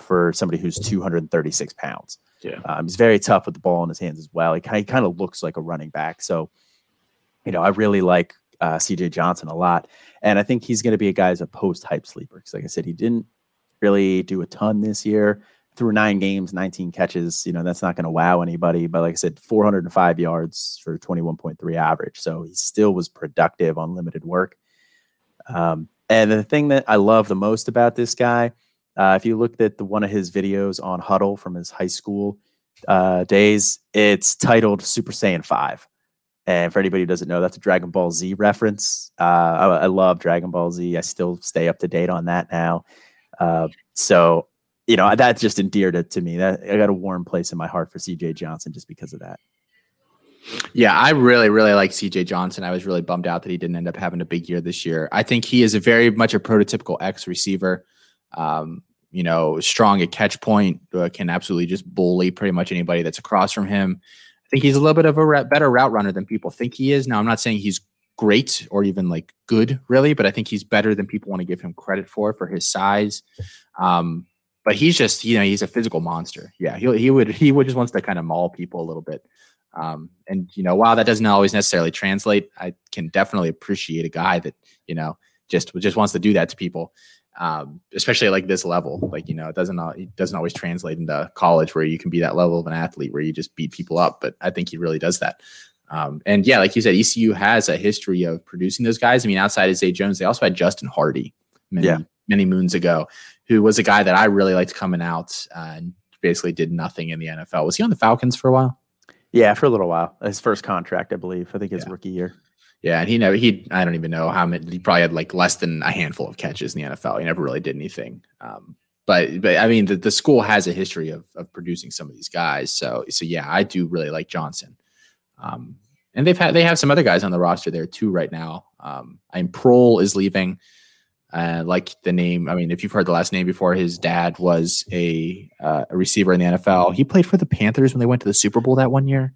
for somebody who's 236 pounds. Yeah. He's very tough with the ball in his hands as well. He kind of looks like a running back. So, I really like CJ Johnson a lot. And I think he's going to be a guy as a post-hype sleeper. Because like I said, he didn't really do a ton this year. Through 9 games, 19 catches, that's not going to wow anybody. But like I said, 405 yards for 21.3 average. So he still was productive on limited work. And the thing that I love the most about this guy If you looked at one of his videos on Huddle from his high school days, it's titled Super Saiyan 5. And for anybody who doesn't know, that's a Dragon Ball Z reference. I love Dragon Ball Z. I still stay up to date on that now. So, you know, that just endeared it to me. That I got a warm place in my heart for CJ Johnson just because of that. Yeah, I really, really like CJ Johnson. I was really bummed out that he didn't end up having a big year this year. I think he is very much a prototypical X receiver. You know, strong at catch point, can absolutely just bully pretty much anybody that's across from him. I think he's a little bit of a better route runner than people think he is. Now, I'm not saying he's great or even like good, really, but I think he's better than people want to give him credit for his size. But he's just, you know, he's a physical monster. Yeah, he would just wants to kind of maul people a little bit. And, you know, while that doesn't always necessarily translate, I can definitely appreciate a guy that, you know, just wants to do that to people, especially like this level. Like, you know, it doesn't always translate into college where you can be that level of an athlete where you just beat people up. But I think he really does that. And yeah, like you said, ECU has a history of producing those guys. I mean, outside of Zay Jones, they also had Justin Hardy many moons ago, who was a guy that I really liked coming out and basically did nothing in the NFL. Was he on the Falcons for a while? Yeah, for a little while. His first contract, I believe. I think his rookie year. Yeah, and I don't even know how many. He probably had like less than a handful of catches in the NFL. He never really did anything. But I mean, the school has a history of producing some of these guys. So yeah, I do really like Johnson. And they have some other guys on the roster there too right now. Prohl is leaving. Like the name, I mean, if you've heard the last name before, his dad was a receiver in the NFL. He played for the Panthers when they went to the Super Bowl that one year.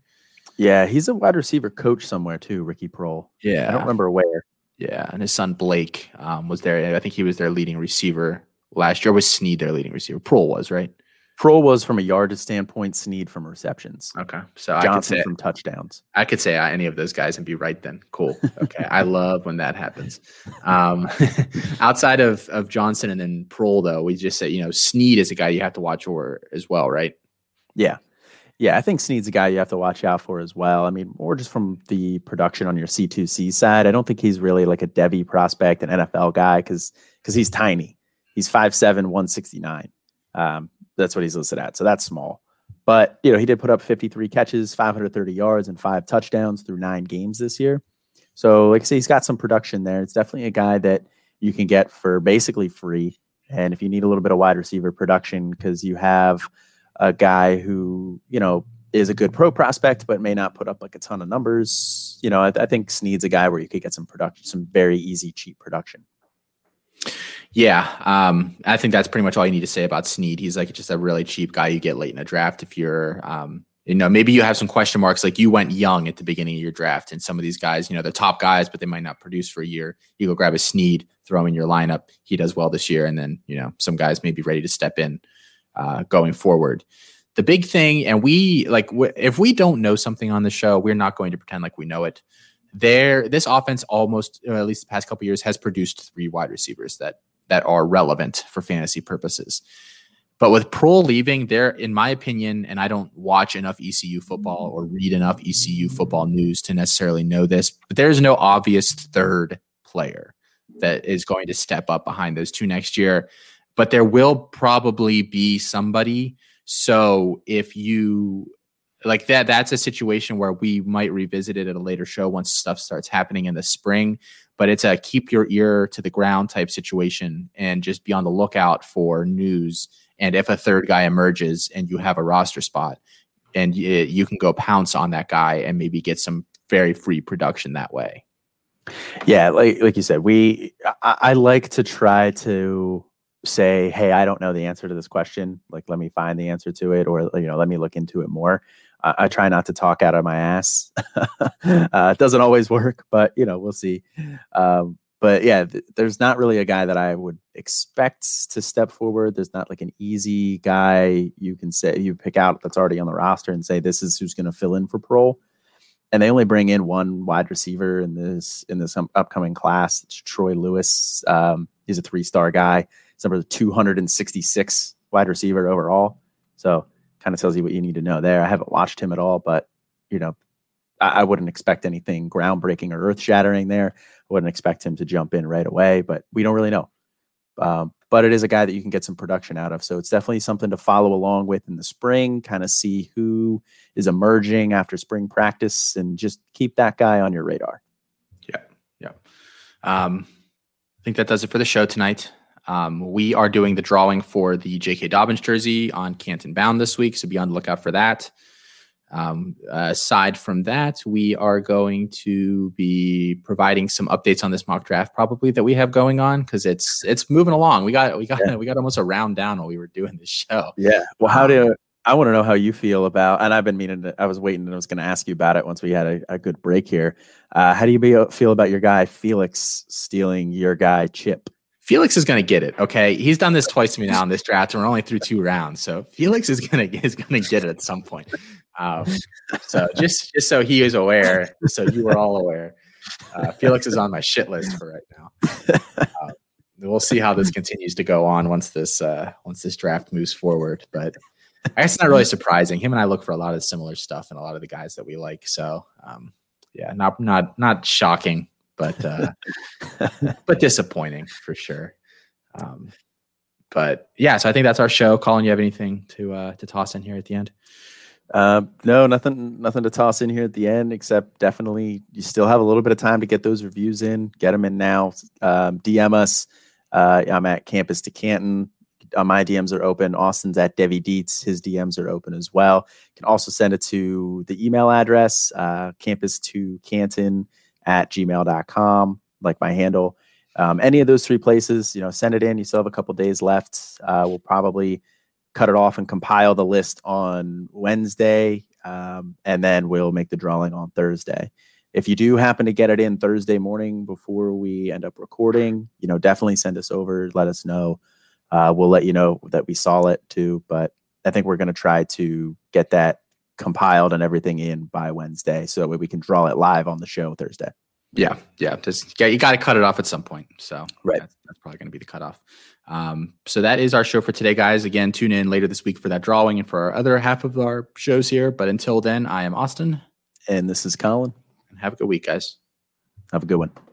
Yeah, he's a wide receiver coach somewhere too, Ricky Prohl. Yeah. I don't remember where. Yeah, and his son Blake was there. I think he was their leading receiver last year. Or was Snead their leading receiver? Prohl was, right? Prohl was from a yardage standpoint, Snead from receptions. Okay. So Johnson from touchdowns. I could say any of those guys and be right then. Cool. Okay. I love when that happens. Outside of Johnson and then Prohl, though, we just said, you know, Snead is a guy you have to watch over as well, right? Yeah. Yeah. I think Snead's a guy you have to watch out for as well. I mean, more just from the production on your C2C side. I don't think he's really like a Devy prospect, an NFL guy, because he's tiny. He's 5'7", 169. That's what he's listed at. So that's small. But, you know, he did put up 53 catches, 530 yards, and 5 touchdowns through 9 games this year. So, like I say, he's got some production there. It's definitely a guy that you can get for basically free. And if you need a little bit of wide receiver production because you have a guy who, you know, is a good pro prospect but may not put up like a ton of numbers, you know, I think Snead's a guy where you could get some production, some very easy, cheap production. Yeah, I think that's pretty much all you need to say about Snead. He's like just a really cheap guy you get late in a draft if you're, you know, maybe you have some question marks. Like you went young at the beginning of your draft, and some of these guys, you know, they're top guys, but they might not produce for a year. You go grab a Snead, throw him in your lineup. He does well this year, and then, you know, some guys may be ready to step in going forward. The big thing, and we like if we don't know something on the show, we're not going to pretend like we know it. This offense almost, or at least the past couple of years, has produced 3 wide receivers that are relevant for fantasy purposes. But with Prohl leaving, there, in my opinion, and I don't watch enough ECU football or read enough ECU football news to necessarily know this, but there's no obvious third player that is going to step up behind those 2 next year. But there will probably be somebody. So if you like that's a situation where we might revisit it at a later show once stuff starts happening in the spring. But it's a keep your ear to the ground type situation and just be on the lookout for news. And if a third guy emerges and you have a roster spot, and you can go pounce on that guy and maybe get some very free production that way. Yeah, like you said, I like to try to say, hey, I don't know the answer to this question. Like, let me find the answer to it, or, you know, let me look into it more. I try not to talk out of my ass. It doesn't always work, but, you know, we'll see. But yeah, there's not really a guy that I would expect to step forward. There's not like an easy guy you can say you pick out that's already on the roster and say, this is who's going to fill in for Prohl. And they only bring in 1 wide receiver in this upcoming class. It's Troy Lewis. He's a 3-star guy. He's number 266 wide receiver overall. So kind of tells you what you need to know there. I haven't watched him at all, but, you know, I wouldn't expect anything groundbreaking or earth shattering there. I wouldn't expect him to jump in right away, but we don't really know. but it is a guy that you can get some production out of. So it's definitely something to follow along with in the spring, kind of see who is emerging after spring practice and just keep that guy on your radar. Yeah. Yeah. I think that does it for the show tonight. We are doing the drawing for the J.K. Dobbins jersey on Canton Bound this week, so be on the lookout for that. Aside from that, we are going to be providing some updates on this mock draft probably that we have going on, because it's moving along. We got almost a round down while we were doing this show. Yeah. Well, I want to know how you feel about, and I've been meaning to, I was waiting and I was going to ask you about it once we had a good break here. How do you feel about your guy Felix stealing your guy Chip? Felix is going to get it, okay? He's done this twice to me now in this draft, and we're only through 2 rounds. So Felix is going to get it at some point. So just so he is aware, so you are all aware, Felix is on my shit list for right now. We'll see how this continues to go on once this draft moves forward. But I guess it's not really surprising. Him and I look for a lot of similar stuff and a lot of the guys that we like. So yeah, not shocking. But disappointing for sure. But yeah, so I think that's our show. Colin, you have anything to toss in here at the end? No, nothing to toss in here at the end, except definitely you still have a little bit of time to get those reviews in. Get them in now. DM us. I'm at Campus DeCanton. My DMs are open. Austin's at Devi Dietz. His DMs are open as well. You can also send it to the email address, campus2canton@gmail.com, like my handle. Any of those 3 places, send it in. You still have a couple days left. We'll probably cut it off and compile the list on Wednesday, and then we'll make the drawing on Thursday. If you do happen to get it in Thursday morning before we end up recording, definitely send us over. Let us know. We'll let you know that we saw it too, but I think we're going to try to get that compiled and everything in by Wednesday, so that way we can draw it live on the show Thursday. Yeah. You got to cut it off at some point. So right. That's probably going to be the cutoff. So that is our show for today, guys. Again, tune in later this week for that drawing and for our other half of our shows here. But until then, I am Austin. And this is Colin. And have a good week, guys. Have a good one.